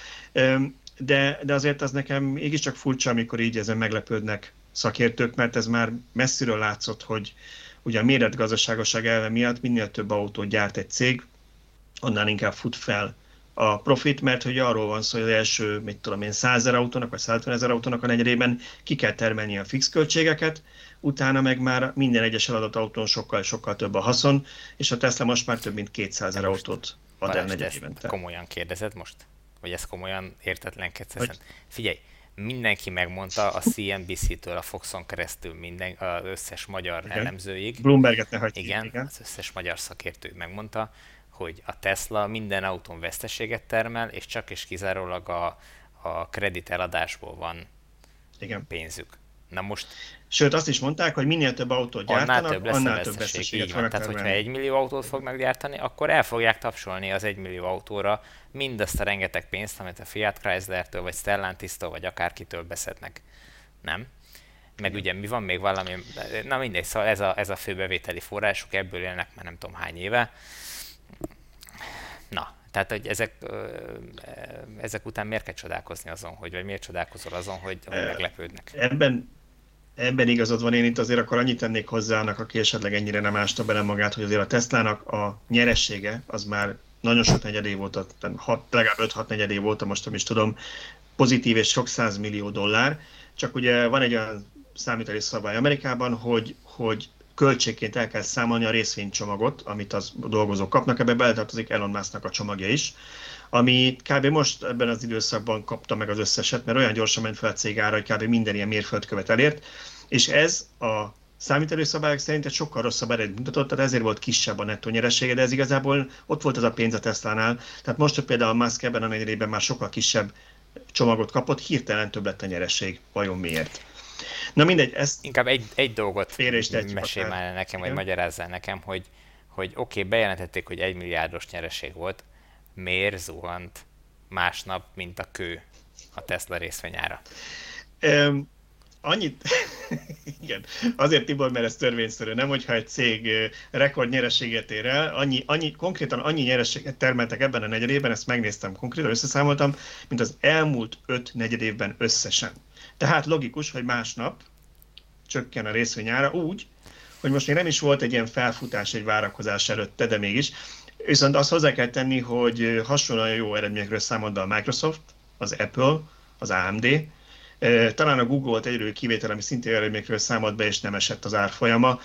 de azért az nekem mégiscsak furcsa, amikor így ezen meglepődnek szakértők, mert ez már messziről látszott, hogy ugye a méretgazdaságosság elve miatt minél több autót gyárt egy cég, annál inkább fut fel a profit, mert hogy arról van szó, hogy az első, 100 000 autónak vagy 150 000 autónak a negyedében ki kell termelni a fix költségeket, utána meg már minden egyes eladott autón sokkal több a haszon, és a Tesla most már több mint 200 000 autót ad el negyedében. Komolyan kérdezed most? Vagy ez komolyan értetlenkedsz ezen? Figyelj, mindenki megmondta a CNBC-től a Foxon keresztül minden, az összes magyar elemzőig. Bloomberget ne hagyj. Igen, az összes magyar szakértő megmondta, hogy a Tesla minden autón veszteséget termel, és csak és kizárólag a kredit eladásból van pénzük. Na most, sőt, azt is mondták, hogy minél több autót gyártanak, annál több veszteséget fognak termelni. Tehát, hogyha 1 millió autót fognak gyártani, akkor el fogják tapsolni az 1 millió autóra mindazt a rengeteg pénzt, amit a Fiat Chryslertől, vagy Stellantis-től, vagy akárkitől beszednek. Nem? Meg ugye mi van még valami, na mindegy, szóval ez a fő bevételi forrásuk, ebből élnek már nem tudom hány éve. Na, tehát hogy ezek után miért kell csodálkozni azon, vagy miért csodálkozol azon, hogy meglepődnek? Ebben igazad van, én itt azért akkor annyit tennék hozzá annak, aki esetleg ennyire nem ásta bele magát, hogy azért a Teslának a nyeressége az már nagyon sok negyed év óta, legalább 5-6 negyed év óta, most nem is tudom, pozitív és sok 100 millió dollár, csak ugye van egy olyan számíteli szabály Amerikában, hogy költségként el kell számolni a részvénycsomagot, amit az dolgozók kapnak, ebbe beletartozik Elon Musknak a csomagja is, ami kb. Most ebben az időszakban kapta meg az összeset, mert olyan gyorsan ment fel a cég ára, hogy kb. Minden ilyen mérföldkövet elért, és ez a számítelő szabályok szerint egy sokkal rosszabb eredményt mutatott, tehát ezért volt kisebb a nettó nyeresége, de ez igazából ott volt az a pénz a Tesla-nál, tehát most, hogy például Musk ebben a negyedében már sokkal kisebb csomagot kapott, hirtelen több lett a nyereség, vajon miért? Na mindegy, ezt... Inkább egy dolgot mesélj már nekem, vagy magyarázzál nekem, hogy oké, bejelentették, hogy 1 milliárdos nyereség volt, miért zuhant másnap, mint a kő a Tesla részvényára? Annyit... Igen, azért Tibor, mert ez törvényszerű, nem? Hogyha egy cég rekord nyereséget ér el, konkrétan annyi nyereséget termeltek ebben a negyedében, ezt megnéztem konkrétan, összeszámoltam, mint az elmúlt 5 negyedévben összesen. Tehát logikus, hogy másnap csökken a részvényára úgy, hogy most még nem is volt egy ilyen felfutás egy várakozás előtte, de mégis. Viszont azt hozzá kell tenni, hogy hasonlóan jó eredményekről számolt be a Microsoft, az Apple, az AMD. Talán a Google volt egyről kivétel, ami szintén eredményekről számolt be, és nem esett az árfolyama.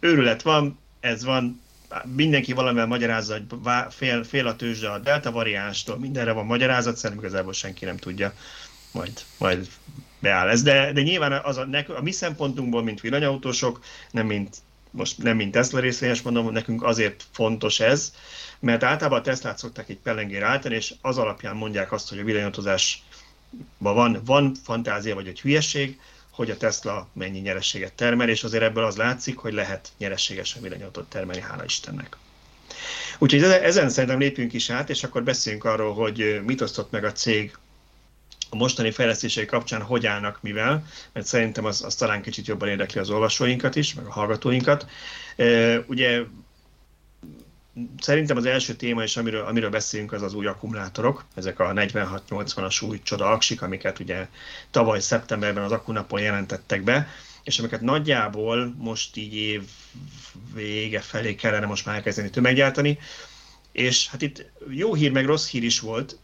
Őrület van, ez van. Mindenki valamivel magyarázza, hogy fél a tőzsde a delta variánstól, mindenre van magyarázat, szerintem igazából senki nem tudja. Majd beáll ez, de nyilván a mi szempontunkból, mint villanyautósok, nem mint Tesla részvényes, mondom, nekünk azért fontos ez, mert általában a Teslát szokták egy pellengére állítani, és az alapján mondják azt, hogy a villanyautózásban van fantázia vagy egy hülyeség, hogy a Tesla mennyi nyerességet termel, és azért ebből az látszik, hogy lehet nyerességesen villanyautót termelni, hála Istennek. Úgyhogy ezen szerintem lépjünk is át, és akkor beszéljünk arról, hogy mit osztott meg a cég a mostani fejlesztései kapcsán, hogy állnak mivel, mert szerintem az talán kicsit jobban érdekli az olvasóinkat is, meg a hallgatóinkat. Ugye szerintem az első téma is, amiről beszélünk, az új akkumulátorok, ezek a 4680-as új csoda aksik, amiket ugye tavaly szeptemberben az akkunapon jelentettek be, és amiket nagyjából most így év vége felé kellene most már elkezdeni tömeggyártani. És hát itt jó hír, meg rossz hír is volt.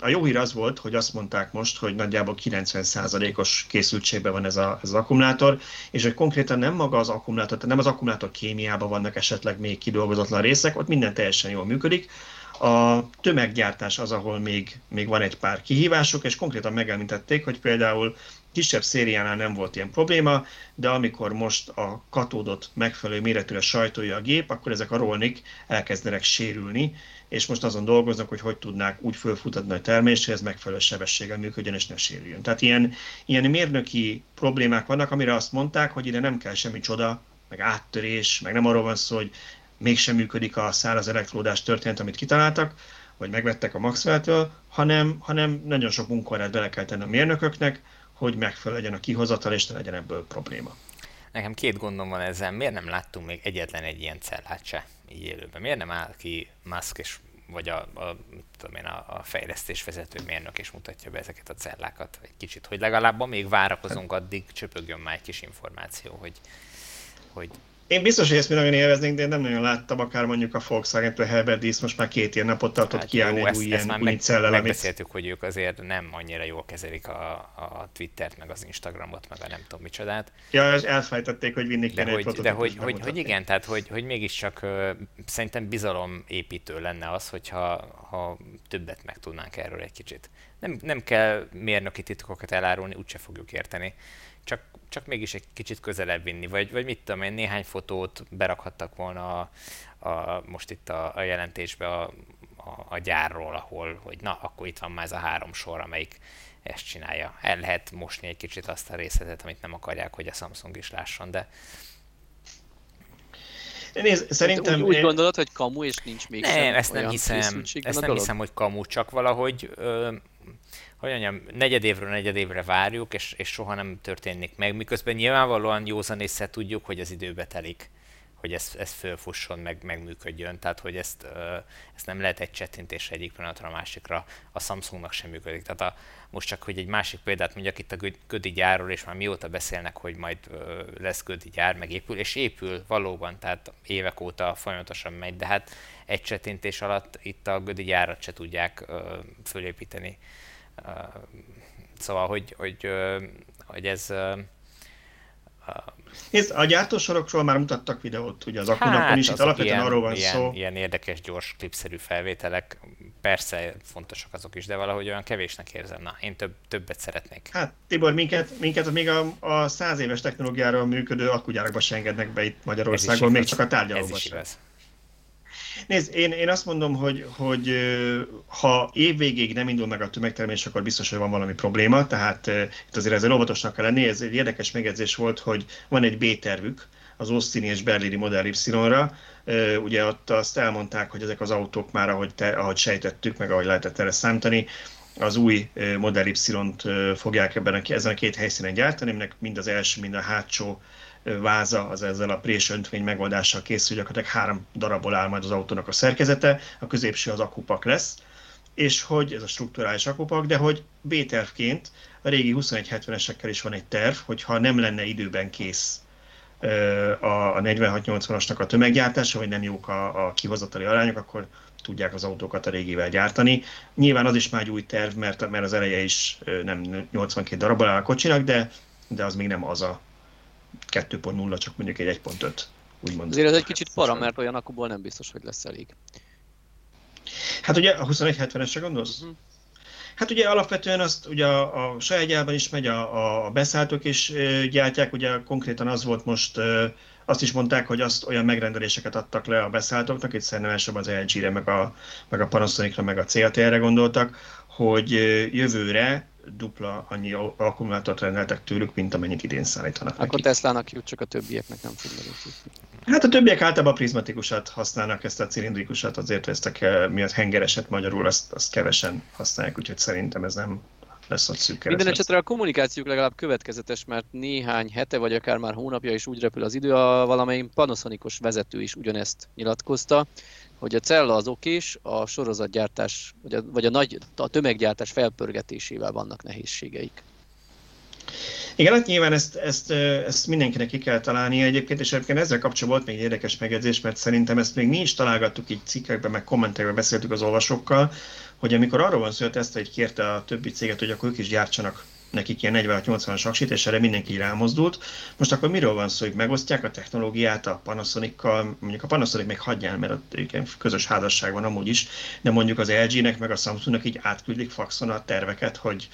A jó hír az volt, hogy azt mondták most, hogy nagyjából 90%-os készültségben van ez az akkumulátor, és hogy konkrétan nem maga az akkumulátor, tehát nem az akkumulátor kémiában vannak esetleg még kidolgozatlan részek, ott minden teljesen jól működik. A tömeggyártás az, ahol még van egy pár kihívások, és konkrétan megemlítették, hogy például kisebb szériánál nem volt ilyen probléma, de amikor most a katódot megfelelő méretűre sajtolja a gép, akkor ezek a rolnik elkezdenek sérülni, és most azon dolgoznak, hogy tudnák úgy fölfutatni a termést, hogy ez megfelelő sebességgel működjön és ne sérüljön. Tehát ilyen mérnöki problémák vannak, amire azt mondták, hogy ide nem kell semmi csoda, meg áttörés, meg nem arról van szó, hogy mégsem működik a száraz elektródás történet, amit kitaláltak, vagy megvettek a Maxwell-től, hanem nagyon sok munkaórát bele kell tenni a mérnököknek, hogy megfelelő legyen a kihozatal, és ne legyen ebből probléma. Nekem két gondom van ezzel, miért nem láttunk még egyetlen egy ilyen cellát se így élőben? Miért nem áll ki Musk és vagy a fejlesztésvezető mérnök is mutatja be ezeket a cellákat egy kicsit, hogy legalább amíg várakozunk, addig csöpögjön már egy kis információ, hogy... Én biztos, hogy ezt mi nagyon élveznénk, de én nem nagyon láttam, akár mondjuk a Volkswagen-től Herbert Dísz most már 2 napot tartott kiállni egy új ilyen cellel. Megbeszéltük, hogy ők azért nem annyira jól kezelik a Twittert, meg az Instagramot, meg a nem tudom micsodát. Ja, és elfejtették, hogy vinni kéne egy prototípust. De hogy igen, tehát hogy mégiscsak szerintem bizalomépítő lenne az, hogyha többet megtudnánk erről egy kicsit. Nem kell mérnöki titkokat elárulni, úgyse fogjuk érteni. Csak mégis egy kicsit közelebb vinni, vagy mit tudom én, néhány fotót berakhattak volna most itt a jelentésbe a gyárról, ahol, hogy na, akkor itt van már ez a 3 sor, amelyik ezt csinálja. El lehet mosni egy kicsit azt a részletet, amit nem akarják, hogy a Samsung is lásson, de... Nézd, szerintem... Úgy gondolod, hogy kamu, és nincs még nem, sem olyan készültségben a dolog? Nem hiszem, hogy kamu, csak valahogy... negyed évről negyed évre várjuk, és soha nem történik meg, miközben nyilvánvalóan józan ésszel tudjuk, hogy az időbe telik, hogy ez fölfusson, meg működjön, tehát hogy ezt nem lehet egy csettintésre egyik pillanatra a másikra, a Samsungnak sem működik. Tehát most csak, hogy egy másik példát mondjak itt a gödi gyárról, és már mióta beszélnek, hogy majd lesz gödi gyár, meg épül, és épül valóban, tehát évek óta folyamatosan megy, de hát egy csettintés alatt itt a gödi gyárat se tudják fölépíteni. Szóval, hogy ez... Nézd, a gyártósorokról már mutattak videót, ugye az akkunapon is, itt alapvetően arról van szó. Ilyen érdekes, gyors, klipszerű felvételek, persze fontosak azok is, de valahogy olyan kevésnek érzem. Na, én többet szeretnék. Hát Tibor, minket még a 100 éves technológiáról működő akkugyárakba se engednek be itt Magyarországon, még csak a tárgyalóba sem. Nézd, én azt mondom, hogy ha évvégéig nem indul meg a tömegtermelés, akkor biztos, hogy van valami probléma, tehát itt azért ezzel óvatosnak kell lenni. Ez egy érdekes megjegyzés volt, hogy van egy B-tervük az osztini és berlini Model Y-ra. Ugye ott azt elmondták, hogy ezek az autók már, ahogy sejtettük, meg ahogy lehetett erre számítani, az új Model Y-t fogják ezen a 2 helyszínen gyártani, aminek mind az első, mind a hátsó váza az ezzel a prés öntvény megoldással készül, gyakorlatilag 3 darabból áll majd az autónak a szerkezete, a középső az akkupak lesz, és hogy ez a strukturális akkupak, de hogy B-tervként a régi 2170-esekkel is van egy terv, hogyha nem lenne időben kész a 4680-asnak a tömeggyártása, vagy nem jók a kihozatali arányok, akkor tudják az autókat a régivel gyártani. Nyilván az is már egy új terv, mert az eleje is nem 82 darabból áll a kocsinak, de az még nem az a 2.0, csak mondjuk egy 1.5, úgymond. Azért ez egy kicsit para, mert olyan akkuból nem biztos, hogy lesz elég. Hát ugye a 2170-esre gondolsz? Uh-huh. Hát ugye alapvetően azt ugye a saját gyárban is megy, a beszálltók is gyártják, ugye konkrétan az volt most, azt is mondták, hogy azt olyan megrendeléseket adtak le a beszálltóknak, itt szerintem elsőbb az LG-re, meg a Panasonicra, meg a CATL-re gondoltak, hogy jövőre dupla annyi akkumulátort rendeltek tőlük, mint amennyit idén szállítanak nekik. Akkor Teslának jut, csak a többieknek nem fog megérteni. Hát a többiek általában a prizmatikusat használnak, ezt a cilindrikusat, azért vesztek miatt hengereset magyarul, azt kevesen használják, úgyhogy szerintem ez nem lesz ott szűk kereszt. Minden esetre a kommunikációk legalább következetes, mert néhány hete vagy akár már hónapja is úgy repül az idő, a valamelyik Panasonicos vezető is ugyanezt nyilatkozta, hogy a cella az okés, a sorozatgyártás, vagy a tömeggyártás felpörgetésével vannak nehézségeik. Igen, hát nyilván ezt mindenkinek ki kell találnia egyébként, és egyébként ezzel kapcsolatban volt még egy érdekes megjegyzés, mert szerintem ezt még mi is találgattuk így cikkekben, meg kommentekben beszéltük az olvasókkal, hogy amikor arról van szó, hogy ezt egy kérte a többi céget, hogy akkor ők is gyártsanak nekik ilyen 4680-as aksit, és erre mindenki rámozdult. Most akkor miről van szó, hogy megosztják a technológiát a Panasonic-kal, mondjuk a Panasonic még hagyján, mert ott közös házasság van amúgy is, de mondjuk az LG-nek meg a Samsungnak így átküldik faxon a terveket, hogy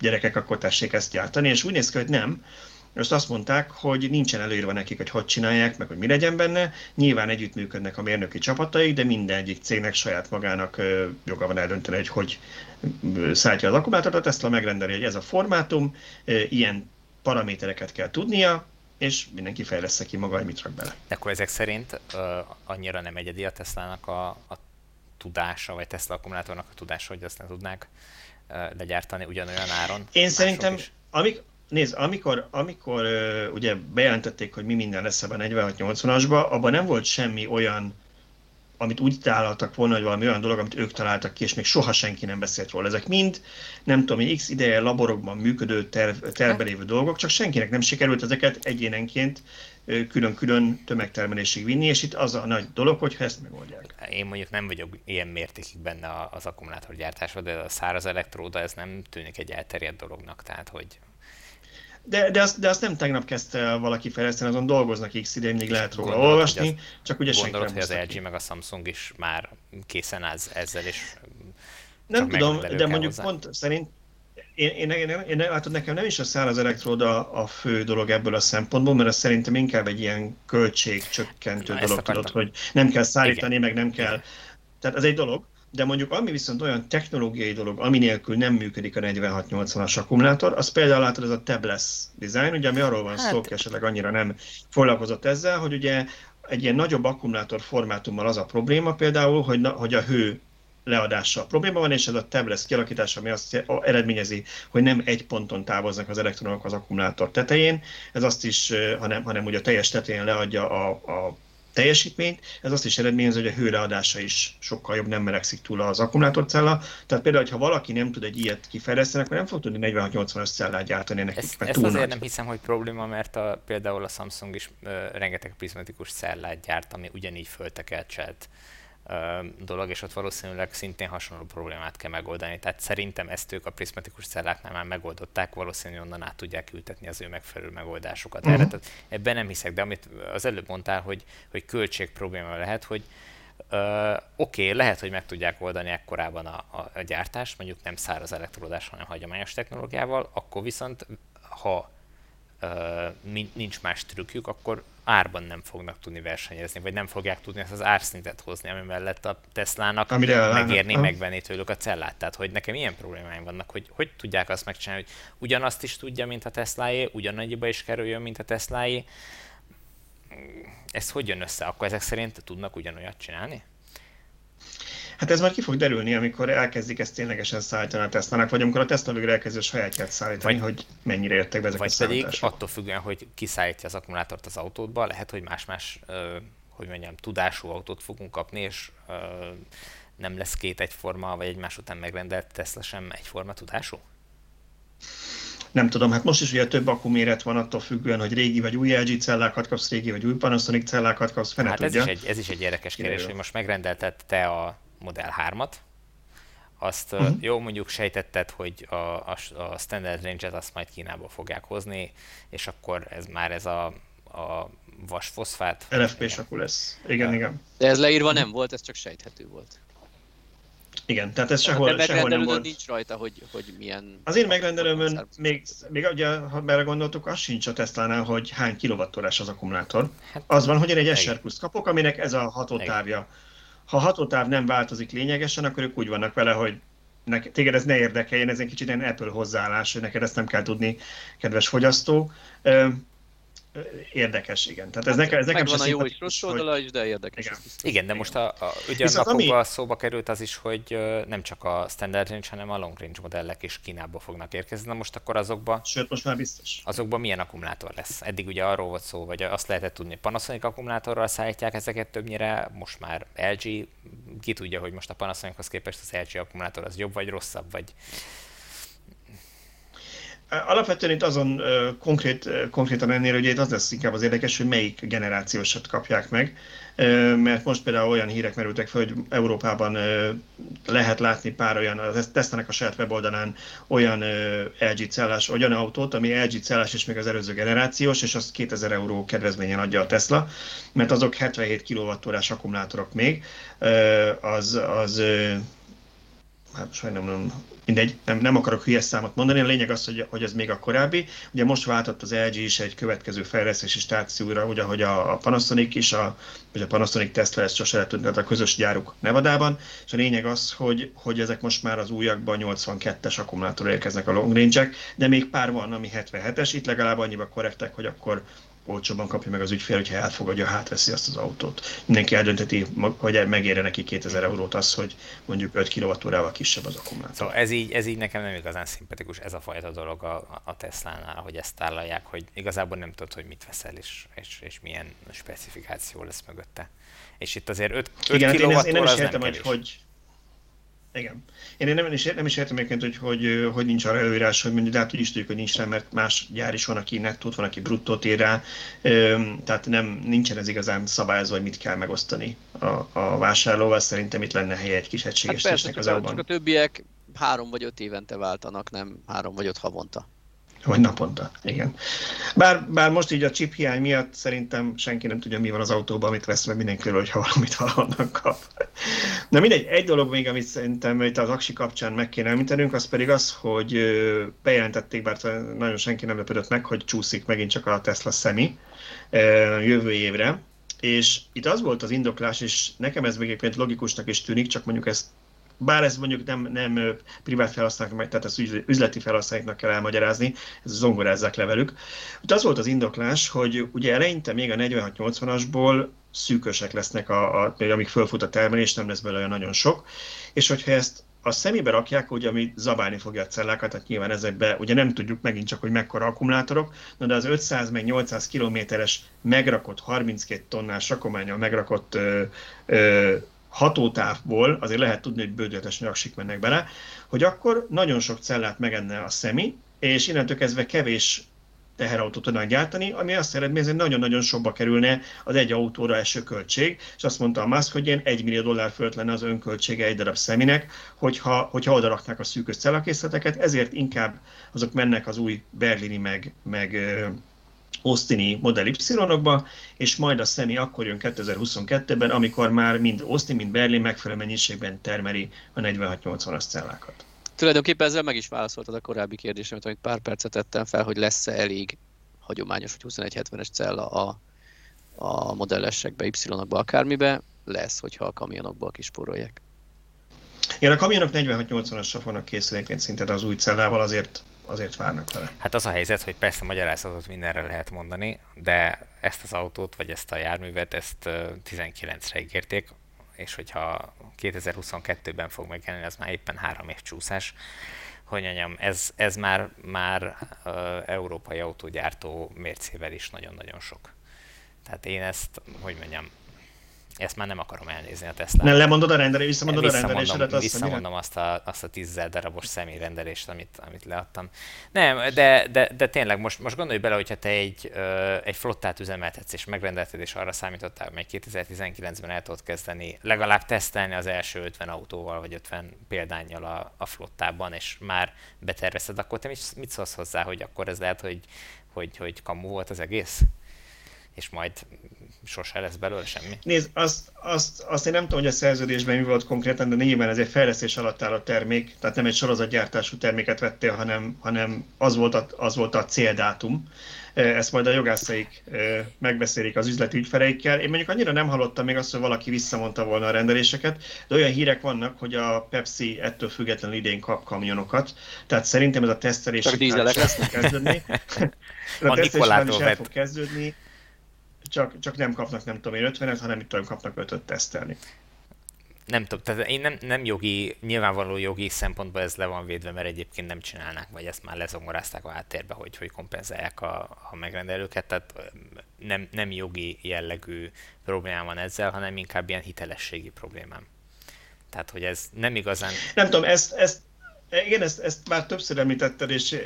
gyerekek, akkor tessék ezt gyártani, és úgy néz ki, hogy nem. Most azt mondták, hogy nincsen előírva nekik, hogy csinálják, meg hogy mi legyen benne. Nyilván együttműködnek a mérnöki csapataik, de minden egyik cégnek saját magának joga van eldönteni, hogy szállítja az akkumulátort. A Tesla megrendeli, hogy ez a formátum, ilyen paramétereket kell tudnia, és mindenki fejlessze ki maga, hogy mit rak bele. De akkor ezek szerint annyira nem egyedi a Teslának a tudása, vagy Tesla akkumulátornak a tudása, hogy azt nem tudnák legyártani ugyanolyan áron. Én szerintem, Nézd, amikor ugye bejelentették, hogy mi minden lesz ebben a 4680-asba, abban nem volt semmi olyan amit úgy tálaltak volna, hogy valami olyan dolog, amit ők találtak ki, és még soha senki nem beszélt róla. Ezek mind, nem tudom, x ideje laborokban működő, tervben lévő dolgok, csak senkinek nem sikerült ezeket egyénenként külön-külön tömegtermelésig vinni, és itt az a nagy dolog, hogyha ezt megoldják. Én mondjuk nem vagyok ilyen mértékig benne az akkumulátorgyártásban, de a száraz elektróda, ez nem tűnik egy elterjedt dolognak, tehát hogy... De azt nem tegnap kezdte valaki fejleszteni, azon dolgoznak x idején, még lehet róla olvasni, csak ugye senki nem hozta ki. Gondolod, hogy az LG meg a Samsung is már készen áll ezzel, és nem tudom, de mondjuk hozzá. Pont szerint én látod, nekem nem is a száraz elektróda a fő dolog ebből a szempontból, mert ez szerintem inkább egy ilyen költségcsökkentő dolog, tudod, hogy nem kell szállítani, igen, meg nem kell, tehát ez egy dolog. De mondjuk ami viszont olyan technológiai dolog, ami nélkül nem működik a 4680-as akkumulátor, az például látod, ez a tabless design, ugye, ami arról van szó, esetleg annyira nem foglalkozott ezzel, hogy ugye egy ilyen nagyobb akkumulátor formátummal az a probléma például, hogy a hő leadással probléma van, és ez a tabless kialakítás, ami azt eredményezi, hogy nem egy ponton távoznak az elektronok az akkumulátor tetején, ez azt is, hanem ugye a teljes tetején leadja a teljesítményt, ez azt is eredményez, hogy a hőleadása is sokkal jobb, nem melegszik túl az akkumulátorcella. Tehát például, ha valaki nem tud egy ilyet kifejleszteni, akkor nem fog tudni 46-85 cellát gyártani nekik, mert túl nagy. Azért nem hiszem, hogy probléma, mert például a Samsung is rengeteg prizmatikus cellát gyárt, ami ugyanígy föltekertselt dolog, és ott valószínűleg szintén hasonló problémát kell megoldani. Tehát szerintem ezt ők a prizmatikus celláknál már megoldották, valószínűleg onnan át tudják ültetni az ő megfelelő megoldásokat. Uh-huh. Erre, tehát ebben nem hiszek, de amit az előbb mondtál, hogy költség probléma lehet, hogy oké, lehet, hogy meg tudják oldani ekkorában a gyártást, mondjuk nem száraz elektródás, hanem hagyományos technológiával, akkor viszont ha nincs más trükkjük, akkor árban nem fognak tudni versenyezni, vagy nem fogják tudni ezt az árszintet hozni, ami mellett a Teslának megérni, megvenni tőlük a cellát. Tehát, hogy nekem ilyen problémáim vannak, hogy tudják azt megcsinálni, hogy ugyanazt is tudja, mint a Tesláé, ugyanannyiba is kerüljön, mint a Tesláé. Ez hogy jön össze? Akkor ezek szerint tudnak ugyanolyat csinálni? Hát ez már ki fog derülni, amikor elkezdik ezt ténylegesen szállítani a Teslának, vagy amikor a Tesla végre elkezdi a sajátját szállítani, vagy, hogy mennyire értek be ezek a számítások. Vagy pedig attól függően, hogy kiszállítja az akkumulátort az autódba, lehet, hogy más-más, tudású autót fogunk kapni, és nem lesz két egyforma, vagy egymás után megrendelt Tesla sem egyforma tudású? Nem tudom, hát most is ugye több akkuméret van attól függően, hogy régi vagy új LG cellákat kapsz, régi vagy új Panasonic cellákat kapsz, fene hát tudja. Ez is egy érdekes kérdés, hogy most megrendelted te a Model 3-at, azt jó, mondjuk sejtetted, hogy a standard range-et azt majd Kínából fogják hozni, és akkor ez már a vasfoszfát. LFP-s akku lesz. Igen. De ez leírva nem volt, ez csak sejthető volt. Igen, tehát ez sehol nem volt. Nincs rajta, hogy milyen... Azért megrendelőmön, még ugye, ha bele gondoltuk, az sincs a Tesla-nál, hogy hány kilovattórás az akkumulátor. Hát, az van, hogy én egy SR+-t kapok, aminek ez a hatótávja. Ha a hatótáv nem változik lényegesen, akkor ők úgy vannak vele, hogy téged ez ne érdekeljen, ez egy kicsit ilyen Apple hozzáállás, hogy neked ezt nem kell tudni, kedves fogyasztó. Érdekes, igen. Tehát ez nekem van a jó és rossz oldala is, de érdekes. Igen, de most ugye a napokban szóba került az is, hogy nem csak a standard range, hanem a long range modellek is Kínába fognak érkezni. Na most akkor azokban... Sőt, most már biztos. Azokban milyen akkumulátor lesz? Eddig ugye arról volt szó, vagy azt lehetett tudni, Panasonic akkumulátorral szállítják ezeket többnyire, most már LG. Ki tudja, hogy most a Panasonichoz képest az LG akkumulátor az jobb vagy rosszabb, vagy... Alapvetően itt azon konkrétan ennél, hogy itt az lesz inkább az érdekes, hogy melyik generációsat kapják meg, mert most például olyan hírek merültek fel, hogy Európában lehet látni pár olyan, az Tesla-nek a saját weboldalán olyan LG cellás, olyan autót, ami LG cellás és még az előző generációs, és azt 2000 euró kedvezményen adja a Tesla, mert azok 77 kWh-s akkumulátorok még, hát sajnálom, nem akarok hülyes számot mondani, a lényeg az, hogy ez még a korábbi. Ugye most váltott az LG is egy következő fejlesztési stációra, ugye, hogy a Panasonic is, vagy a Panasonic Tesla, ezt sose eltűnt, a közös gyáruk Nevadában, és a lényeg az, hogy ezek most már az újakban 82-es akkumulátorra érkeznek a long range-ek, de még pár van, ami 77-es, itt legalább annyiba korrektek, hogy akkor olcsóban kapja meg az ügyfél, hogyha elfogadja, hátveszi azt az autót. Mindenki eldönteti, hogy megérje neki 2000 eurót az, hogy mondjuk 5 kWh-val kisebb az akkumulátor. Szóval ez így nekem nem igazán szimpatikus, ez a fajta dolog a Tesla-nál, hogy ezt tárlalják, hogy igazából nem tudod, hogy mit veszel, és milyen specifikáció lesz mögötte. És itt azért 5 kWh az nem kevés. Igen. Én nem is értem egyébként, hogy nincs arra előírás, hogy mondjuk, de hát úgy is tudjuk, hogy nincs rá, mert más gyár is van, aki nettót, van, aki bruttót ír rá, tehát nincsen ez igazán szabályozva, hogy mit kell megosztani a vásárlóval. Szerintem itt lenne helye egy kis egységesítésnek az EU-ban. Csak a többiek 3 vagy 5 évente váltanak, nem 3 vagy 5 havonta. Vagy naponta, igen. Bár most így a chip hiány miatt szerintem senki nem tudja, mi van az autóban, amit vesz, mert mindenkiről, hogyha valamit valahonnan kap. Na mindegy, egy dolog még, amit szerintem itt az aksi kapcsán meg kéne említenünk, az pedig az, hogy bejelentették, bár nagyon senki nem lepődött meg, hogy csúszik megint csak a Tesla Semi jövő évre. És itt az volt az indoklás, és nekem ez még egyébként logikusnak is tűnik, csak mondjuk ezt, bár ez mondjuk nem privát felhasználóknak, tehát ezt üzleti felhasználóknak kell elmagyarázni, ez zongorázzák le velük. Úgy az volt az indoklás, hogy ugye eleinte még a 46-80-asból szűkösek lesznek, amíg fölfut a termelés, nem lesz belőle nagyon sok, és hogyha ezt a Semibe rakják, ugye, ami zabálni fogja a cellákat, tehát nyilván ezekbe ugye nem tudjuk megint csak, hogy mekkora akkumulátorok, de az 500 meg 800 kilométeres megrakott 32 tonnás rakománnyal megrakott hatótávból, azért lehet tudni, hogy bődületes nyaksik mennek bele, hogy akkor nagyon sok cellát megenne a Semi, és innentől kezdve kevés teherautót tudnak gyártani, ami azt eredményezi, hogy nagyon-nagyon sokba kerülne az egy autóra eső költség, és azt mondta a Musk, hogy ilyen $1 millió fölött lenne az önköltsége egy darab Seminek, hogyha oda raknák a szűkös cellakészleteket, ezért inkább azok mennek az új berlini meg osztini Model Y-okba, és majd a Semi akkor jön 2022-ben, amikor már mind Osztin, mind Berlin megfelelő mennyiségben termeli a 46-80-as cellákat. Tulajdonképpen ezzel meg is válaszoltad a korábbi kérdésemet, amit pár percet tettem fel, hogy lesz-e elég hagyományos, hogy 2170-es cella a modellesekbe, Y-okba, akármibe, lesz, hogyha a kamionokba kisporolják. Igen, a kamionok 46-80-asra fognak készülékén szinte az új cellával, azért várnak vele. Hát az a helyzet, hogy persze magyarázatot mindenre lehet mondani, de ezt az autót, vagy ezt a járművet, ezt 19-re ígérték, és hogyha 2022-ben fog megjelenni, az már éppen 3 év csúszás. Hogy anyám, ez már európai autógyártó mércével is nagyon-nagyon sok. Tehát én ezt, hogy mondjam, ezt már nem akarom elnézni a Tesla-t. Nem, lemondod a rendelést, visszamondod a rendelésedet. Visszamondom azt a 10 000 darabos személyrendelést, amit leadtam. Nem, de tényleg most gondolj bele, hogyha te egy flottát üzemeltetsz és megrendelted, és arra számítottál, hogy 2019-ben el tudod kezdeni, legalább tesztelni az első 50 autóval, vagy 50 példánnyal a flottában, és már betervezted, akkor te mit szólsz hozzá, hogy akkor ez lehet, hogy kamu volt az egész? És majd sose lesz belőle semmi. Nézd, azt én nem tudom, hogy a szerződésben mi volt konkrétan, de nyilván ez egy fejlesztés alatt áll a termék, tehát nem egy sorozatgyártású terméket vettél, hanem az volt a céldátum. Ezt majd a jogászaik megbeszélik az üzleti ügyfeleikkel. Én mondjuk annyira nem hallottam még azt, hogy valaki visszamondta volna a rendeléseket, de olyan hírek vannak, hogy a Pepsi ettől függetlenül idén kap kamionokat. Tehát szerintem ez a tesztelés el fog kezdődni. A tesztelés el fog kezdődni. Csak nem kapnak, nem tudom én, 50-et, hanem itt olyan kapnak 5-öt tesztelni. Nem tudom, tehát én nem jogi, nyilvánvaló jogi szempontból ez le van védve, mert egyébként nem csinálnák, vagy ezt már lezongorázták a háttérbe, hogy kompenzálják a megrendelőket, tehát nem jogi jellegű problémám van ezzel, hanem inkább ilyen hitelességi problémám. Tehát, hogy ez nem igazán... Nem tudom, igen, ezt már többször említetted, és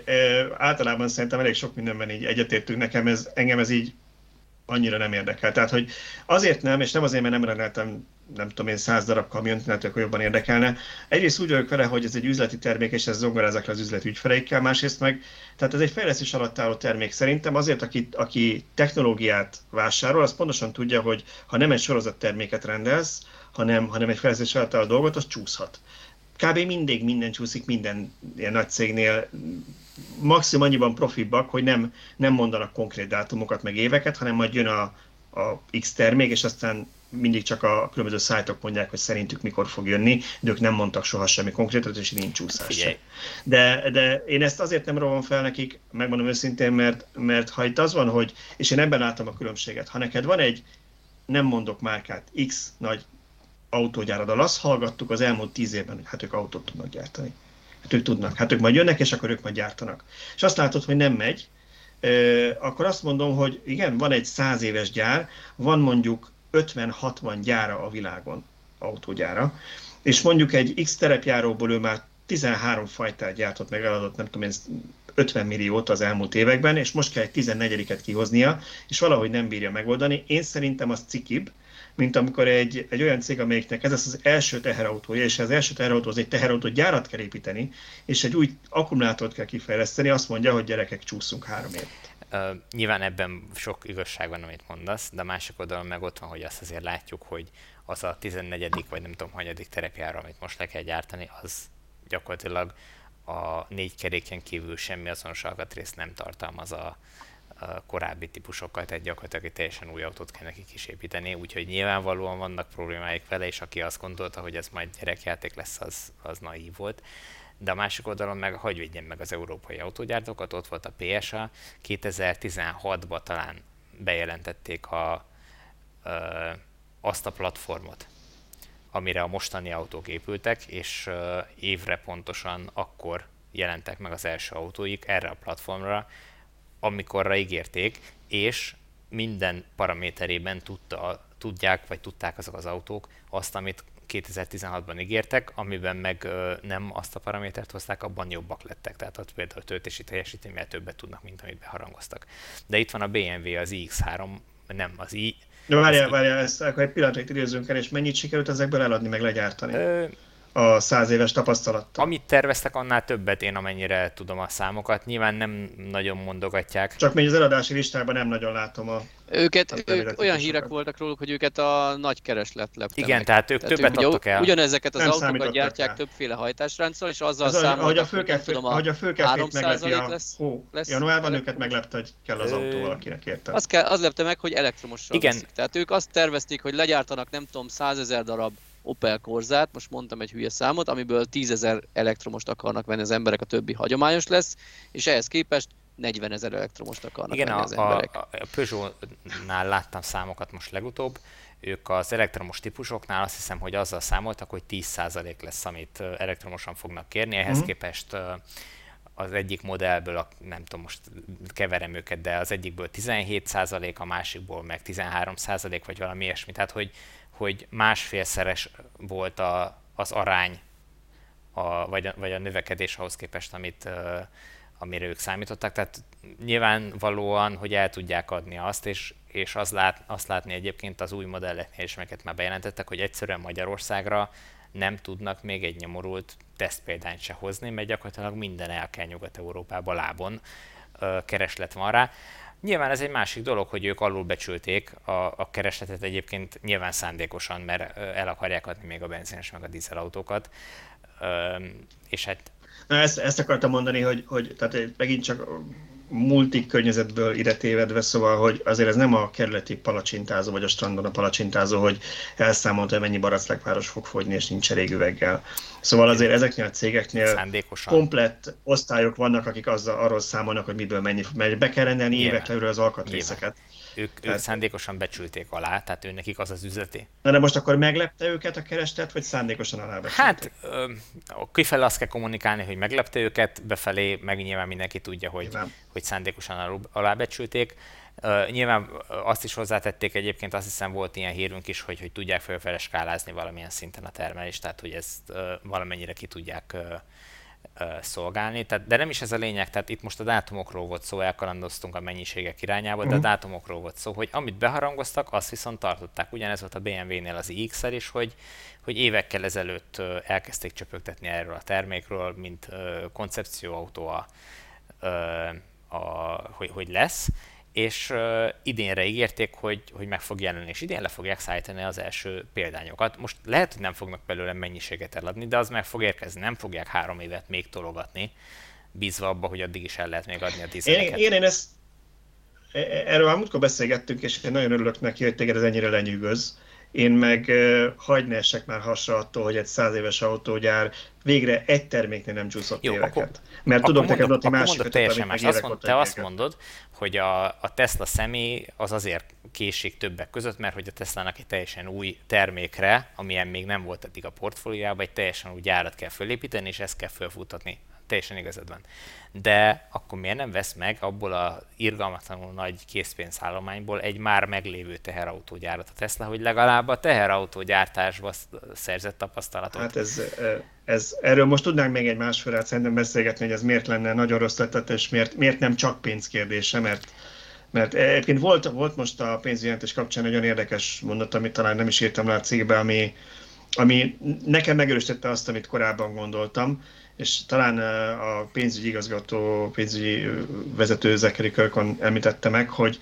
általában szerintem elég sok mindenben így egyetértünk nekem, engem ez így annyira nem érdekel. Tehát, hogy azért nem, és nem azért, mert nem rendeltem, nem tudom én, 100 darab kamiont, mert akkor jobban érdekelne. Egyrészt úgy vagyok vele, hogy ez egy üzleti termék, és ez zongorázzák le az üzleti ügyfeleikkel, másrészt meg, tehát ez egy fejlesztés alatt álló termék szerintem. Azért, aki technológiát vásárol, az pontosan tudja, hogy ha nem egy sorozatterméket rendelsz, hanem egy fejlesztés alatt álló dolgot, az csúszhat. Kb. Mindig minden csúszik, minden ilyen nagy cégnél. Maximum annyiban profibbak, hogy nem mondanak konkrét dátumokat, meg éveket, hanem majd jön a X termék, és aztán mindig csak a különböző szájtok mondják, hogy szerintük mikor fog jönni, de ők nem mondtak soha semmi konkrétot, és nincs csúszás sem. De én ezt azért nem rovom fel nekik, megmondom őszintén, mert ha itt az van, hogy, és én ebben látom a különbséget, ha neked van egy, nem mondok márkát, X nagy autógyáradal, azt hallgattuk az elmúlt 10 évben, hogy hát ők autót tudnak gyártani. Hát ők tudnak, hát ők majd jönnek, és akkor ők majd gyártanak. És azt látod, hogy nem megy, akkor azt mondom, hogy igen, van egy 100 éves gyár, van mondjuk 50-60 gyára a világon, autógyára, és mondjuk egy X terepjáróból ő már 13 fajtát gyártott, meg eladott, nem tudom én, 50 milliót az elmúlt években, és most kell egy 14-et kihoznia, és valahogy nem bírja megoldani. Én szerintem az cikibb, mint amikor egy olyan cég, amelyiknek ez az első teherautója, és az első teherautó, az egy teherautót gyárat kell építeni, és egy új akkumulátort kell kifejleszteni, azt mondja, hogy gyerekek, csúszunk 3 évet. Nyilván ebben sok igazság van, amit mondasz, de a másik oldalon meg ott van, hogy azt azért látjuk, hogy az a 14. vagy nem tudom, hanyadik terepjára, amit most le kell gyártani, az gyakorlatilag a 4 keréken kívül semmi azonos alkatrészt nem tartalmaz a korábbi típusokkal, tehát gyakorlatilag egy teljesen új autót kell nekik is építeni, úgyhogy nyilvánvalóan vannak problémáik vele, és aki azt gondolta, hogy ez majd gyerekjáték lesz, az naív volt. De a másik oldalon meg hagy védjen meg az európai autógyártókat, ott volt a PSA, 2016-ban talán bejelentették azt a platformot, amire a mostani autók épültek, és évre pontosan akkor jelentek meg az első autóik erre a platformra, amikorra ígérték, és minden paraméterében tudták azok az autók azt, amit 2016-ban ígértek, amiben meg nem azt a paramétert hozták, abban jobbak lettek. Tehát ott például töltési teljesítményben többet tudnak, mint amit beharangoztak. De itt van a BMW, az iX3, nem, az i... Várjál, ezt akkor egy pillanatra itt időzünk el, és mennyit sikerült ezekből eladni, meg legyártani? A 100 éves tapasztalattal. Amit terveztek, annál többet, én amennyire tudom a számokat. Nyilván nem nagyon mondogatják. Csak még az eladási listában nem nagyon látom a... Ők olyan hírek voltak róluk, hogy őket a nagy kereslet lepte. Igen, meg. Tehát ők többet adtak el. Ugyanezeket az autókat gyártják többféle hajtásránccal, és azzal számoltak, hogy a főkefét meglepi a hó. Januárban őket meglepte, hogy kell az autó valakinek, érte. Az lepte meg, hogy elektromossal veszik. Tehát ők azt tervezték, hogy legyártanak nem tudom 100 000 darab Opel Corsát, most mondtam egy hülye számot, amiből 10 000 elektromost akarnak venni az emberek, a többi hagyományos lesz, és ehhez képest 40 000 elektromost akarnak venni az emberek. A Peugeot-nál láttam számokat most legutóbb, ők az elektromos típusoknál azt hiszem, hogy azzal számoltak, hogy 10% lesz, amit elektromosan fognak kérni, ehhez képest az egyik modellből, nem tudom, most keverem őket, de az egyikből 17%, a másikból meg 13% vagy valami ilyesmi, tehát hogy 1,5-szeres volt az arány, vagy a növekedés ahhoz képest, amire ők számítottak. Tehát nyilvánvalóan, hogy el tudják adni azt, és azt látni egyébként az új modelleknél is, amiket már bejelentettek, hogy egyszerűen Magyarországra nem tudnak még egy nyomorult tesztpéldányt se hozni, mert gyakorlatilag minden el kell Nyugat-Európába lábon, kereslet van rá. Nyilván ez egy másik dolog, hogy ők alulbecsülték a keresletet egyébként nyilván szándékosan, mert el akarják adni még a benzines meg a dízelautókat, és hát... Na ezt akartam mondani, hogy tehát megint csak multik környezetből ide tévedve, szóval, hogy azért ez nem a kerületi palacsintázó, vagy a strandon a palacsintázó, hogy elszámolta, hogy mennyi baraclekváros fog fogyni, és nincs elég üveggel. Szóval azért ezeknél a cégeknél komplett osztályok vannak, akik arról számolnak, hogy miből mennyi, mert be kell rendelni évekre az alkatrészeket. Ők szándékosan becsülték alá, tehát nekik az az üzleti. Na de most akkor meglepte őket a kereslet, vagy szándékosan alábecsülték? Hát kifelé azt kell kommunikálni, hogy meglepte őket, befelé meg nyilván mindenki tudja, hogy szándékosan alábecsülték. Nyilván azt is hozzátették egyébként, azt hiszem volt ilyen hírünk is, hogy tudják fölfele skálázni valamilyen szinten a termelést, tehát hogy ezt valamennyire ki tudják szolgálni. De nem is ez a lényeg, tehát itt most a dátumokról volt szó, elkalandoztunk a mennyiségek irányába, de a dátumokról volt szó, hogy amit beharangoztak, azt viszont tartották. Ugyanez volt a BMW-nél az iX-szel is, hogy évekkel ezelőtt elkezdték csöpögtetni erről a termékről, mint koncepcióautó hogy lesz, és idénre ígérték, hogy meg fog jelenni, és idén le fogják szállítani az első példányokat. Most lehet, hogy nem fognak belőle mennyiséget eladni, de az meg fog érkezni, nem fogják 3 évet még tologatni, bízva abba, hogy addig is el lehet még adni a dízeleket. Erről már múltkor beszélgettünk, és én nagyon örülök neki, hogy téged ez ennyire lenyűgöz. Én meg hadd ne essek már hasra attól, hogy egy 100 éves autógyár végre egy terméknél nem csúszott éveket. Akkor, mert tudom neked adni másik ötöt, amit meg évek ott. Te azt mondod, hogy a Tesla Semi az azért késik többek között, mert hogy a Tesla-nak egy teljesen új termékre, amilyen még nem volt eddig a portfóliában, egy teljesen új gyárat kell fölépíteni, és ezt kell fölfutatni. Teljesen igazad van. De akkor miért nem vesz meg abból a irgalmatlanul nagy készpénzállományból egy már meglévő teherautógyárat a Tesla, hogy legalább a teherautógyártásba szerzett tapasztalatot? Hát erről most tudnánk még egy másfél órát szerintem beszélgetni, hogy ez miért lenne nagyon rossz ötlet, és miért nem csak pénzkérdése, mert egyébként volt most a pénzjelentés kapcsán egy olyan érdekes mondat, amit talán nem is írtam le a cikkbe, ami nekem megerősítette azt, amit korábban gondoltam, és talán a pénzügyi vezető Zachary Kirkon említette meg, hogy,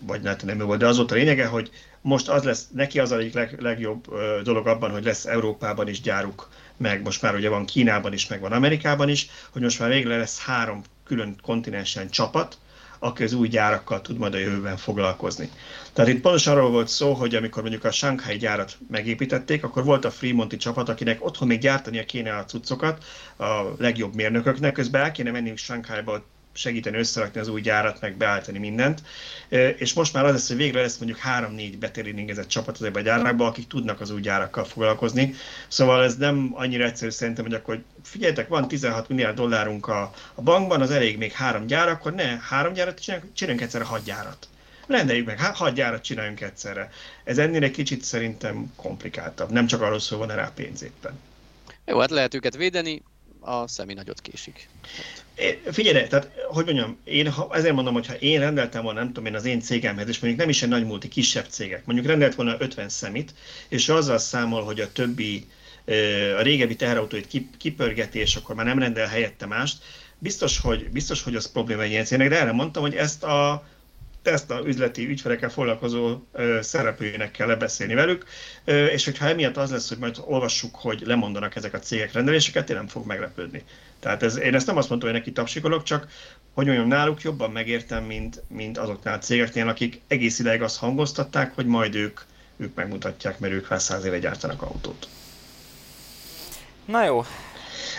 vagy nem ő volt, de az volt a lényege, hogy most az lesz, neki az egyik legjobb dolog abban, hogy lesz Európában is gyáruk, meg most már ugye van Kínában is, meg van Amerikában is, hogy most már végre lesz 3 külön kontinensen csapat, aki az új gyárakkal tud majd a jövőben foglalkozni. Tehát itt pontosan arról volt szó, hogy amikor mondjuk a Shanghai gyárat megépítették, akkor volt a Fremonti csapat, akinek otthon még gyártania kéne a cuccokat a legjobb mérnököknek, közben el kéne menni Shanghaiba segíteni összerakni az új gyárat, meg beállítani mindent. És most már az lesz, hogy végre lesz mondjuk 3-4 betériningezett csapat ezekben a gyárakban, akik tudnak az új gyárakkal foglalkozni. Szóval ez nem annyira egyszerű szerintem, hogy akkor figyeljetek, van $16 milliárd a bankban, az elég még 3 gyár, akkor ne 3 gyárat csináljunk egyszerre 6 gyárat. Rendeljük meg, 6 gyárat csináljunk egyszerre. Ez ennél egy kicsit szerintem komplikáltabb, nem csak arról szó van rá pénz éppen. Jó, hát lehet őket védeni. A Semi nagyot késik. Figyelj, tehát, hogy mondjam, én ezért mondom, hogy ha én rendeltem volna, nem tudom én az én cégemhez, és mondjuk nem is egy nagy multi, kisebb cégek, mondjuk rendelt volna 50 Semit, és azzal számol, hogy a többi, a régebbi teherautóit kipörgeti, és akkor már nem rendel helyette mást, biztos, hogy az probléma egy ilyen cégnek, de erre mondtam, hogy ezt a üzleti ügyfelekkel foglalkozó szereplőjének kell lebeszélni velük, és hogyha emiatt az lesz, hogy majd olvassuk, hogy lemondanak ezek a cégek rendeléseket, én nem fog meglepődni. Tehát én ezt nem azt mondtam, hogy neki tapsikolok, csak hogy mondjam, náluk jobban megértem, mint azoknál a cégeknél, akik egész ideig azt hangoztatták, hogy majd ők megmutatják, mert ők már 100 éve gyártanak autót. Na jó.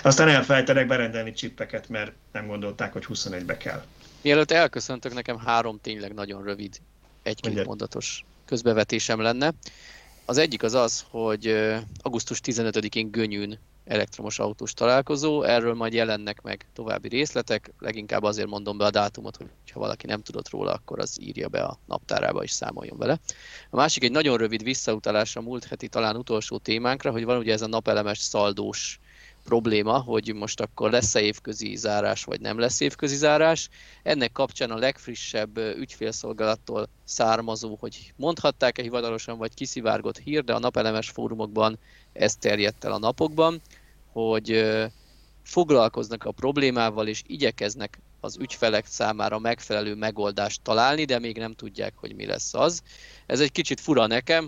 Aztán elfelejtenek berendelni csippeket, mert nem gondolták, hogy 21-be kell. Mielőtt elköszöntök, nekem 3 tényleg nagyon rövid, 1-2 mondatos közbevetésem lenne. Az egyik az az, hogy augusztus 15-én Gönyűn elektromos autós találkozó, erről majd jelennek meg további részletek, leginkább azért mondom be a dátumot, hogy ha valaki nem tudott róla, akkor az írja be a naptárába és számoljon vele. A másik egy nagyon rövid visszautalás a múlt heti talán utolsó témánkra, hogy van ugye ez a napelemes szaldós probléma, hogy most akkor lesz-e évközi zárás, vagy nem lesz évközi zárás. Ennek kapcsán a legfrissebb ügyfélszolgálattól származó, hogy mondhatták-e hivatalosan, vagy kiszivárgott hír, de a napelemes fórumokban ez terjedt el a napokban, hogy foglalkoznak a problémával, és igyekeznek az ügyfelek számára megfelelő megoldást találni, de még nem tudják, hogy mi lesz az. Ez egy kicsit fura nekem,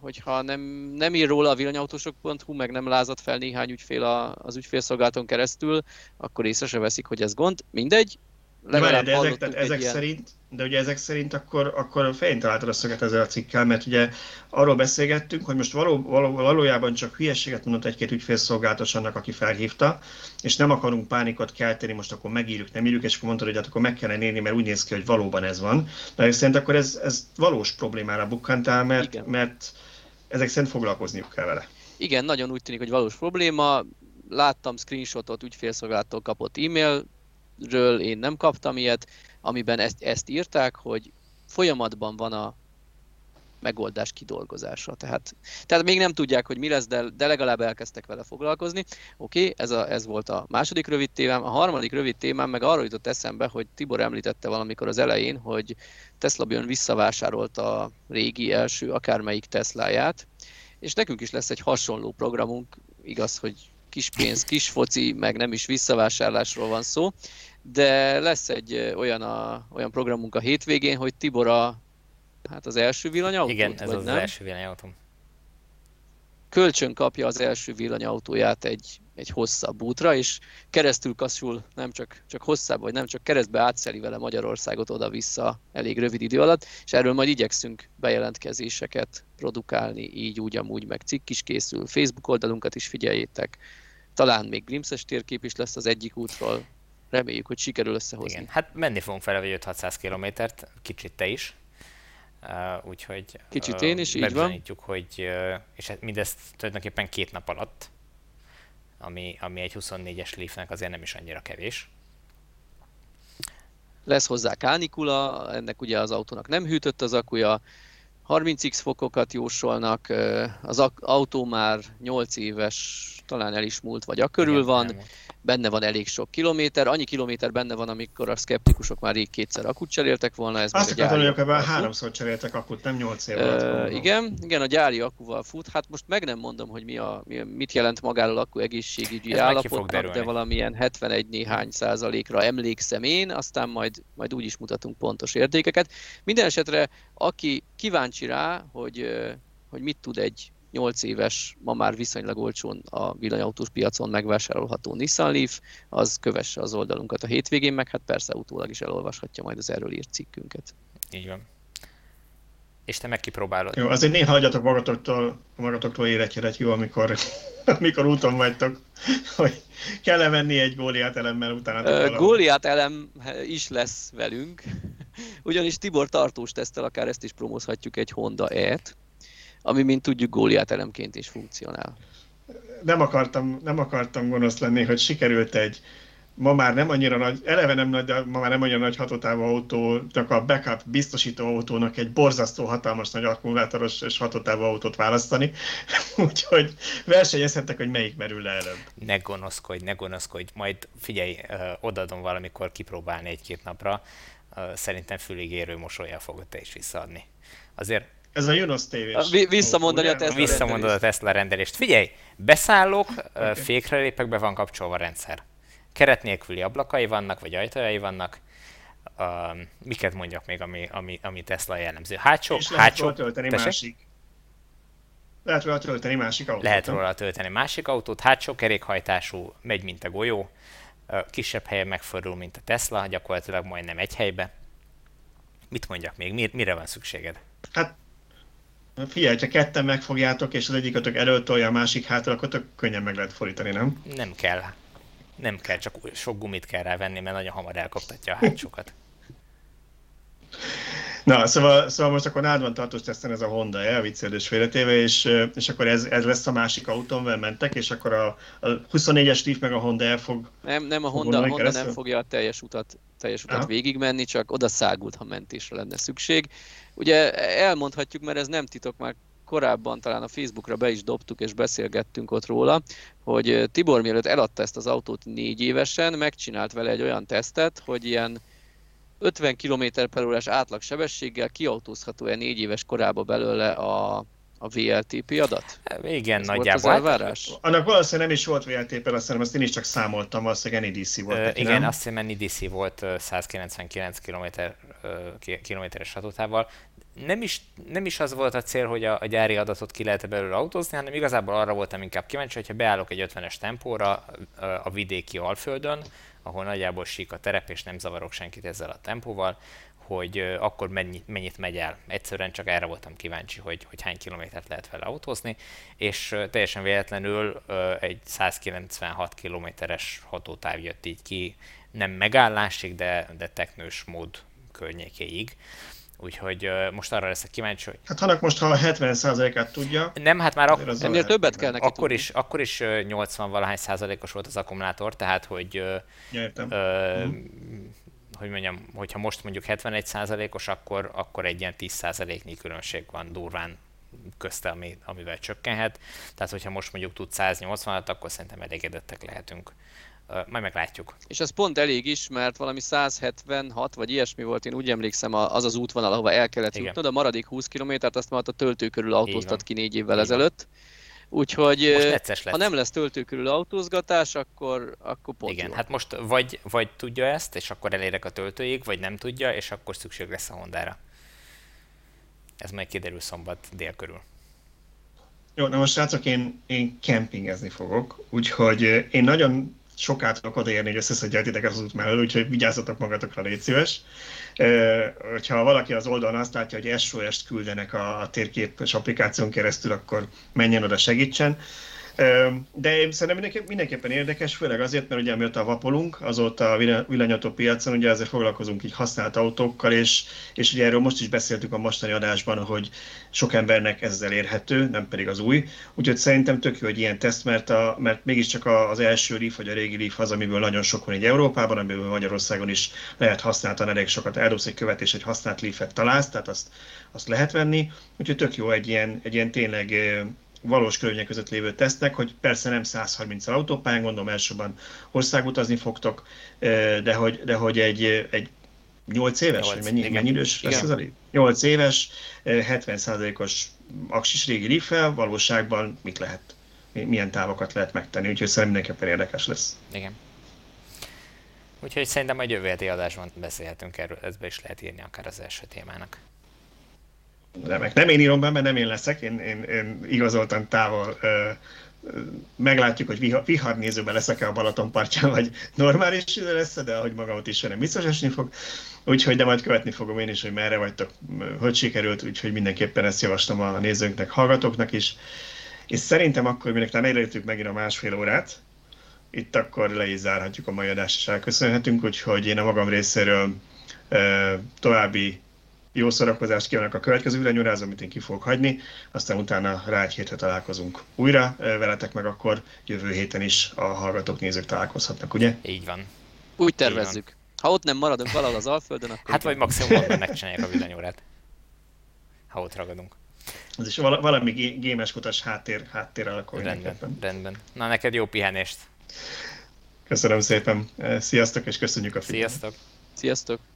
hogyha nem ír róla a villanyautósok.hu, meg nem lázad fel néhány ügyfél az ügyfélszolgálaton keresztül, akkor észre se veszik, hogy ez gond. Mindegy. De ezek szerint akkor fején találtad a szöget ezzel a cikkel, mert ugye arról beszélgettünk, hogy most valójában csak hülyeséget mondott egy-két ügyfélszolgálatos annak, aki felhívta, és nem akarunk pánikot kelteni, most akkor megírjuk, nem írjuk, és akkor mondtad, hogy hát akkor meg kellene írni, mert úgy néz ki, hogy valóban ez van. De szerint akkor ez valós problémára bukkantál, mert ezek szerint foglalkozniuk kell vele. Igen, nagyon úgy tűnik, hogy valós probléma. Láttam screenshotot ügyfélszolgálattól kapott e-mailről, én nem kaptam ilyet, amiben ezt írták, hogy folyamatban van a megoldás kidolgozása. Tehát még nem tudják, hogy mi lesz, de legalább elkezdtek vele foglalkozni. Oké, ez volt a második rövid témám. A harmadik rövid témám meg arra jutott eszembe, hogy Tibor említette valamikor az elején, hogy Tesla Björn visszavásárolta a régi első akármelyik Tesláját, és nekünk is lesz egy hasonló programunk, igaz, hogy kis pénz, kis foci, meg nem is visszavásárlásról van szó, de lesz egy olyan programunk a hétvégén, hogy Tibor az első villanyautót, igen, ez az első villanyautóm. kölcsön kapja az első villanyautóját egy hosszabb útra, és keresztül kasul, nem csak hosszább, vagy nem csak keresztbe átszeli vele Magyarországot oda-vissza elég rövid idő alatt, és erről majd igyekszünk bejelentkezéseket produkálni, így úgy, amúgy, meg cikk is készül, Facebook oldalunkat is figyeljétek, talán még glimpses térkép is lesz az egyik útról, reméljük, hogy sikerül összehozni. Igen, hát menni fogunk fel, vagy 5-600 kilométert, kicsit te is. Úgyhogy kicsit én is, így van. Hogy, és mindezt tulajdonképpen 2 nap alatt, ami egy 24-es Leafnek azért nem is annyira kevés. Lesz hozzá kánikula, ennek ugye az autónak nem hűtött az akkuja, 30x fokokat jósolnak, az autó már 8 éves, talán el is múlt, vagy akörül van, benne van elég sok kilométer, annyi kilométer benne van, amikor a szkeptikusok már rég 2-szer akut cseréltek volna. Ez azt akartam, hogy ebben 3-szor cseréltek akut, nem 8 év alatt. Igen, a gyári akkuval fut. Hát most meg nem mondom, hogy mit jelent magáról akku egészségügyi állapotnak, de valamilyen 71 néhány százalékra emlékszem én, aztán majd úgy is mutatunk pontos értékeket. Minden esetre, aki kíváncsi rá, hogy mit tud egy 8 éves, ma már viszonylag olcsón a villanyautós piacon megvásárolható Nissan Leaf, az kövesse az oldalunkat a hétvégén, meg hát persze utólag is elolvashatja majd az erről írt cikkünket. Így van. És te megkipróbálod. Jó, azért néha adjatok magatoktól éretjelet, jó, amikor úton vagytok, hogy kell-e venni egy góliát elemmel utána? Góliát elem is lesz velünk, ugyanis Tibor tartós tesztel, akár ezt is promózhatjuk, egy Honda E-t, ami, mint tudjuk, góliát elemként is funkcionál. Nem akartam gonosz lenni, hogy sikerült egy ma már nem annyira nagy, eleve nem nagy, de ma már nem annyira nagy hatótávú autónak, a backup biztosító autónak egy borzasztó hatalmas nagy akkumulátoros és hatótávú autót választani, úgyhogy versenyezhettek, hogy melyik merül le előbb. Ne gonoszkodj, majd figyelj, odaadom valamikor kipróbálni 1-2 napra, szerintem füligérő mosollyal fogod te is visszaadni. Azért ez a Junos tévés. Visszamondod a Tesla rendelést. Figyelj, beszállok, okay. Fékre lépek, be van kapcsolva a rendszer. Keret nélküli ablakai vannak, vagy ajtajai vannak. Miket mondjak még, ami Tesla jellemző? Hátsó. Lehet róla tölteni másik autót. Hátsó kerékhajtású, megy, mint a golyó. Kisebb helyen megfordul, mint a Tesla, gyakorlatilag majdnem egy helybe. Mit mondjak még? Mire van szükséged? Hát, figyelj, ha 2-en megfogjátok, és az egyikötök elöltolja, a másik hátra, akkor tök könnyen meg lehet fordítani, nem? Nem kell, csak sok gumit kell rávenni, mert nagyon hamar elkoptatja a hátsókat. Na, szóval most akkor nálad van tartós teszten ez a Honda E, a viccelődés félretéve, és akkor ez lesz a másik autón, mert mentek, és akkor a 24-es Leaf meg a Honda E fog... Nem, a Honda nem fogja a teljes utat végigmenni, csak oda szágult, ha mentésre lenne szükség. Ugye elmondhatjuk, mert ez nem titok, már korábban talán a Facebookra be is dobtuk, és beszélgettünk ott róla, hogy Tibor, mielőtt eladta ezt az autót 4 évesen, megcsinált vele egy olyan tesztet, hogy ilyen 50 km/h átlagsebességgel kiautózható-e 4 éves korába belőle a WLTP adat? Igen, ez nagyjából. Volt annak valószínűleg nem is volt WLTP, azt hiszem, azt én is csak számoltam, valószínűleg NIDC volt. Igen, nem? Azt hiszem NIDC volt 199 km/h hatótávval. Nem is az volt a cél, hogy a gyári adatot ki lehet belőle autózni, hanem igazából arra voltam inkább kíváncsi, hogyha beállok egy 50-es tempóra a vidéki Alföldön, ahol nagyjából sík a terep, és nem zavarok senkit ezzel a tempóval, hogy akkor mennyit megy el. Egyszerűen csak erre voltam kíváncsi, hogy hány kilométert lehet vele autózni, és teljesen véletlenül egy 196 kilométeres hatótáv jött így ki, nem megállásig, de teknős mód környékéig. Úgyhogy most arra leszek kíváncsi, hogy... Hát annak most, ha a 70%-át tudja... Nem, hát már ennél többet kell neki tudni. Akkor is 80-valahány százalékos volt az akkumulátor, tehát hogy... Értem. Hogy mondjam, hogyha most mondjuk 71%-os, akkor egy ilyen 10%-nyi különbség van durván közte, amivel csökkenhet. Tehát hogyha most mondjuk tud 180-at, akkor szerintem elégedettek lehetünk. Majd meglátjuk. És ez pont elég is, mert valami 176 vagy ilyesmi volt, én úgy emlékszem, az az útvonal, ahova el kellett jutnod, a maradék 20 kilométert azt már a töltő körül autóztat ki 4 évvel ezelőtt. Úgyhogy ha nem lesz töltő körül autózgatás, akkor pont. Igen, jó. Hát most vagy tudja ezt, és akkor elérek a töltőig, vagy nem tudja, és akkor szükség lesz a Hondára. Ez majd kiderül szombat dél körül. Jó, na most srácok, én kempingezni fogok, úgyhogy én nagyon sokát tudok odaérni, hogy összeszedjetitek az út mellől, úgyhogy vigyázzatok magatokra, légy szíves. Ha valaki az oldalon azt látja, hogy SOS-t küldenek a térképes applikáción keresztül, akkor menjen oda, segítsen. De én szerintem mindenképpen érdekes, főleg azért, mert ugye amióta vapolunk, azóta a villanyató piacon, ugye azért foglalkozunk így használt autókkal, és ugye erről most is beszéltük a mostani adásban, hogy sok embernek ez elérhető, nem pedig az új. Úgyhogy szerintem tök jó, hogy ilyen teszt, mert mégiscsak az első Leaf vagy a régi Leaf az, amiből nagyon sok van egy Európában, amiből Magyarországon is lehet használtan elég sokat. Eldobsz egy követ és egy használt Leafet találsz, tehát azt lehet venni. Úgyhogy tök jó egy ilyen tényleg valós körülmények között lévő tesztnek, hogy persze nem 130 autópályán, gondolom elsőben országutazni fogtok, de hogy egy 8 éves, vagy mennyi idős lesz az elég? 8 éves, 70%-os aksis régi Leaf-fel valóságban mit lehet, milyen távokat lehet megtenni, úgyhogy szerintem mindenképpen érdekes lesz. Igen. Úgyhogy szerintem egy jövő heti adásban beszélhetünk erről, ezt be is lehet írni akár az első témának. Remek. Nem én írom be, mert nem én leszek, én igazoltan távol meglátjuk, hogy viharnézőben leszek-e a Balaton partján, vagy normális lesz, de ahogy magamat is nem biztos esni fog. Úgyhogy de majd követni fogom én is, hogy merre vagytok, hogy sikerült, úgyhogy mindenképpen ezt javaslom a nézőnknek, hallgatóknak is. És szerintem akkor, minek elértük megint a másfél órát, itt akkor le is zárhatjuk a mai adást, és elköszönhetünk, úgyhogy én a magam részéről további jó szórakozást kívánok a következő villanyórához, amit én ki fogok hagyni, aztán utána rá egy hétre találkozunk újra veletek, meg akkor jövő héten is a hallgatók, nézők találkozhatnak, ugye? Így van. Úgy tervezzük. Van. Ha ott nem maradunk valahol az Alföldön, akkor... Hát vagy maximum ott megcsinálják a villanyórát, ha ott ragadunk. Ez is valami gémeskutas háttér alakul. Rendben. Na, neked jó pihenést! Köszönöm szépen. Sziasztok, és köszönjük a figyelmet. Sziasztok!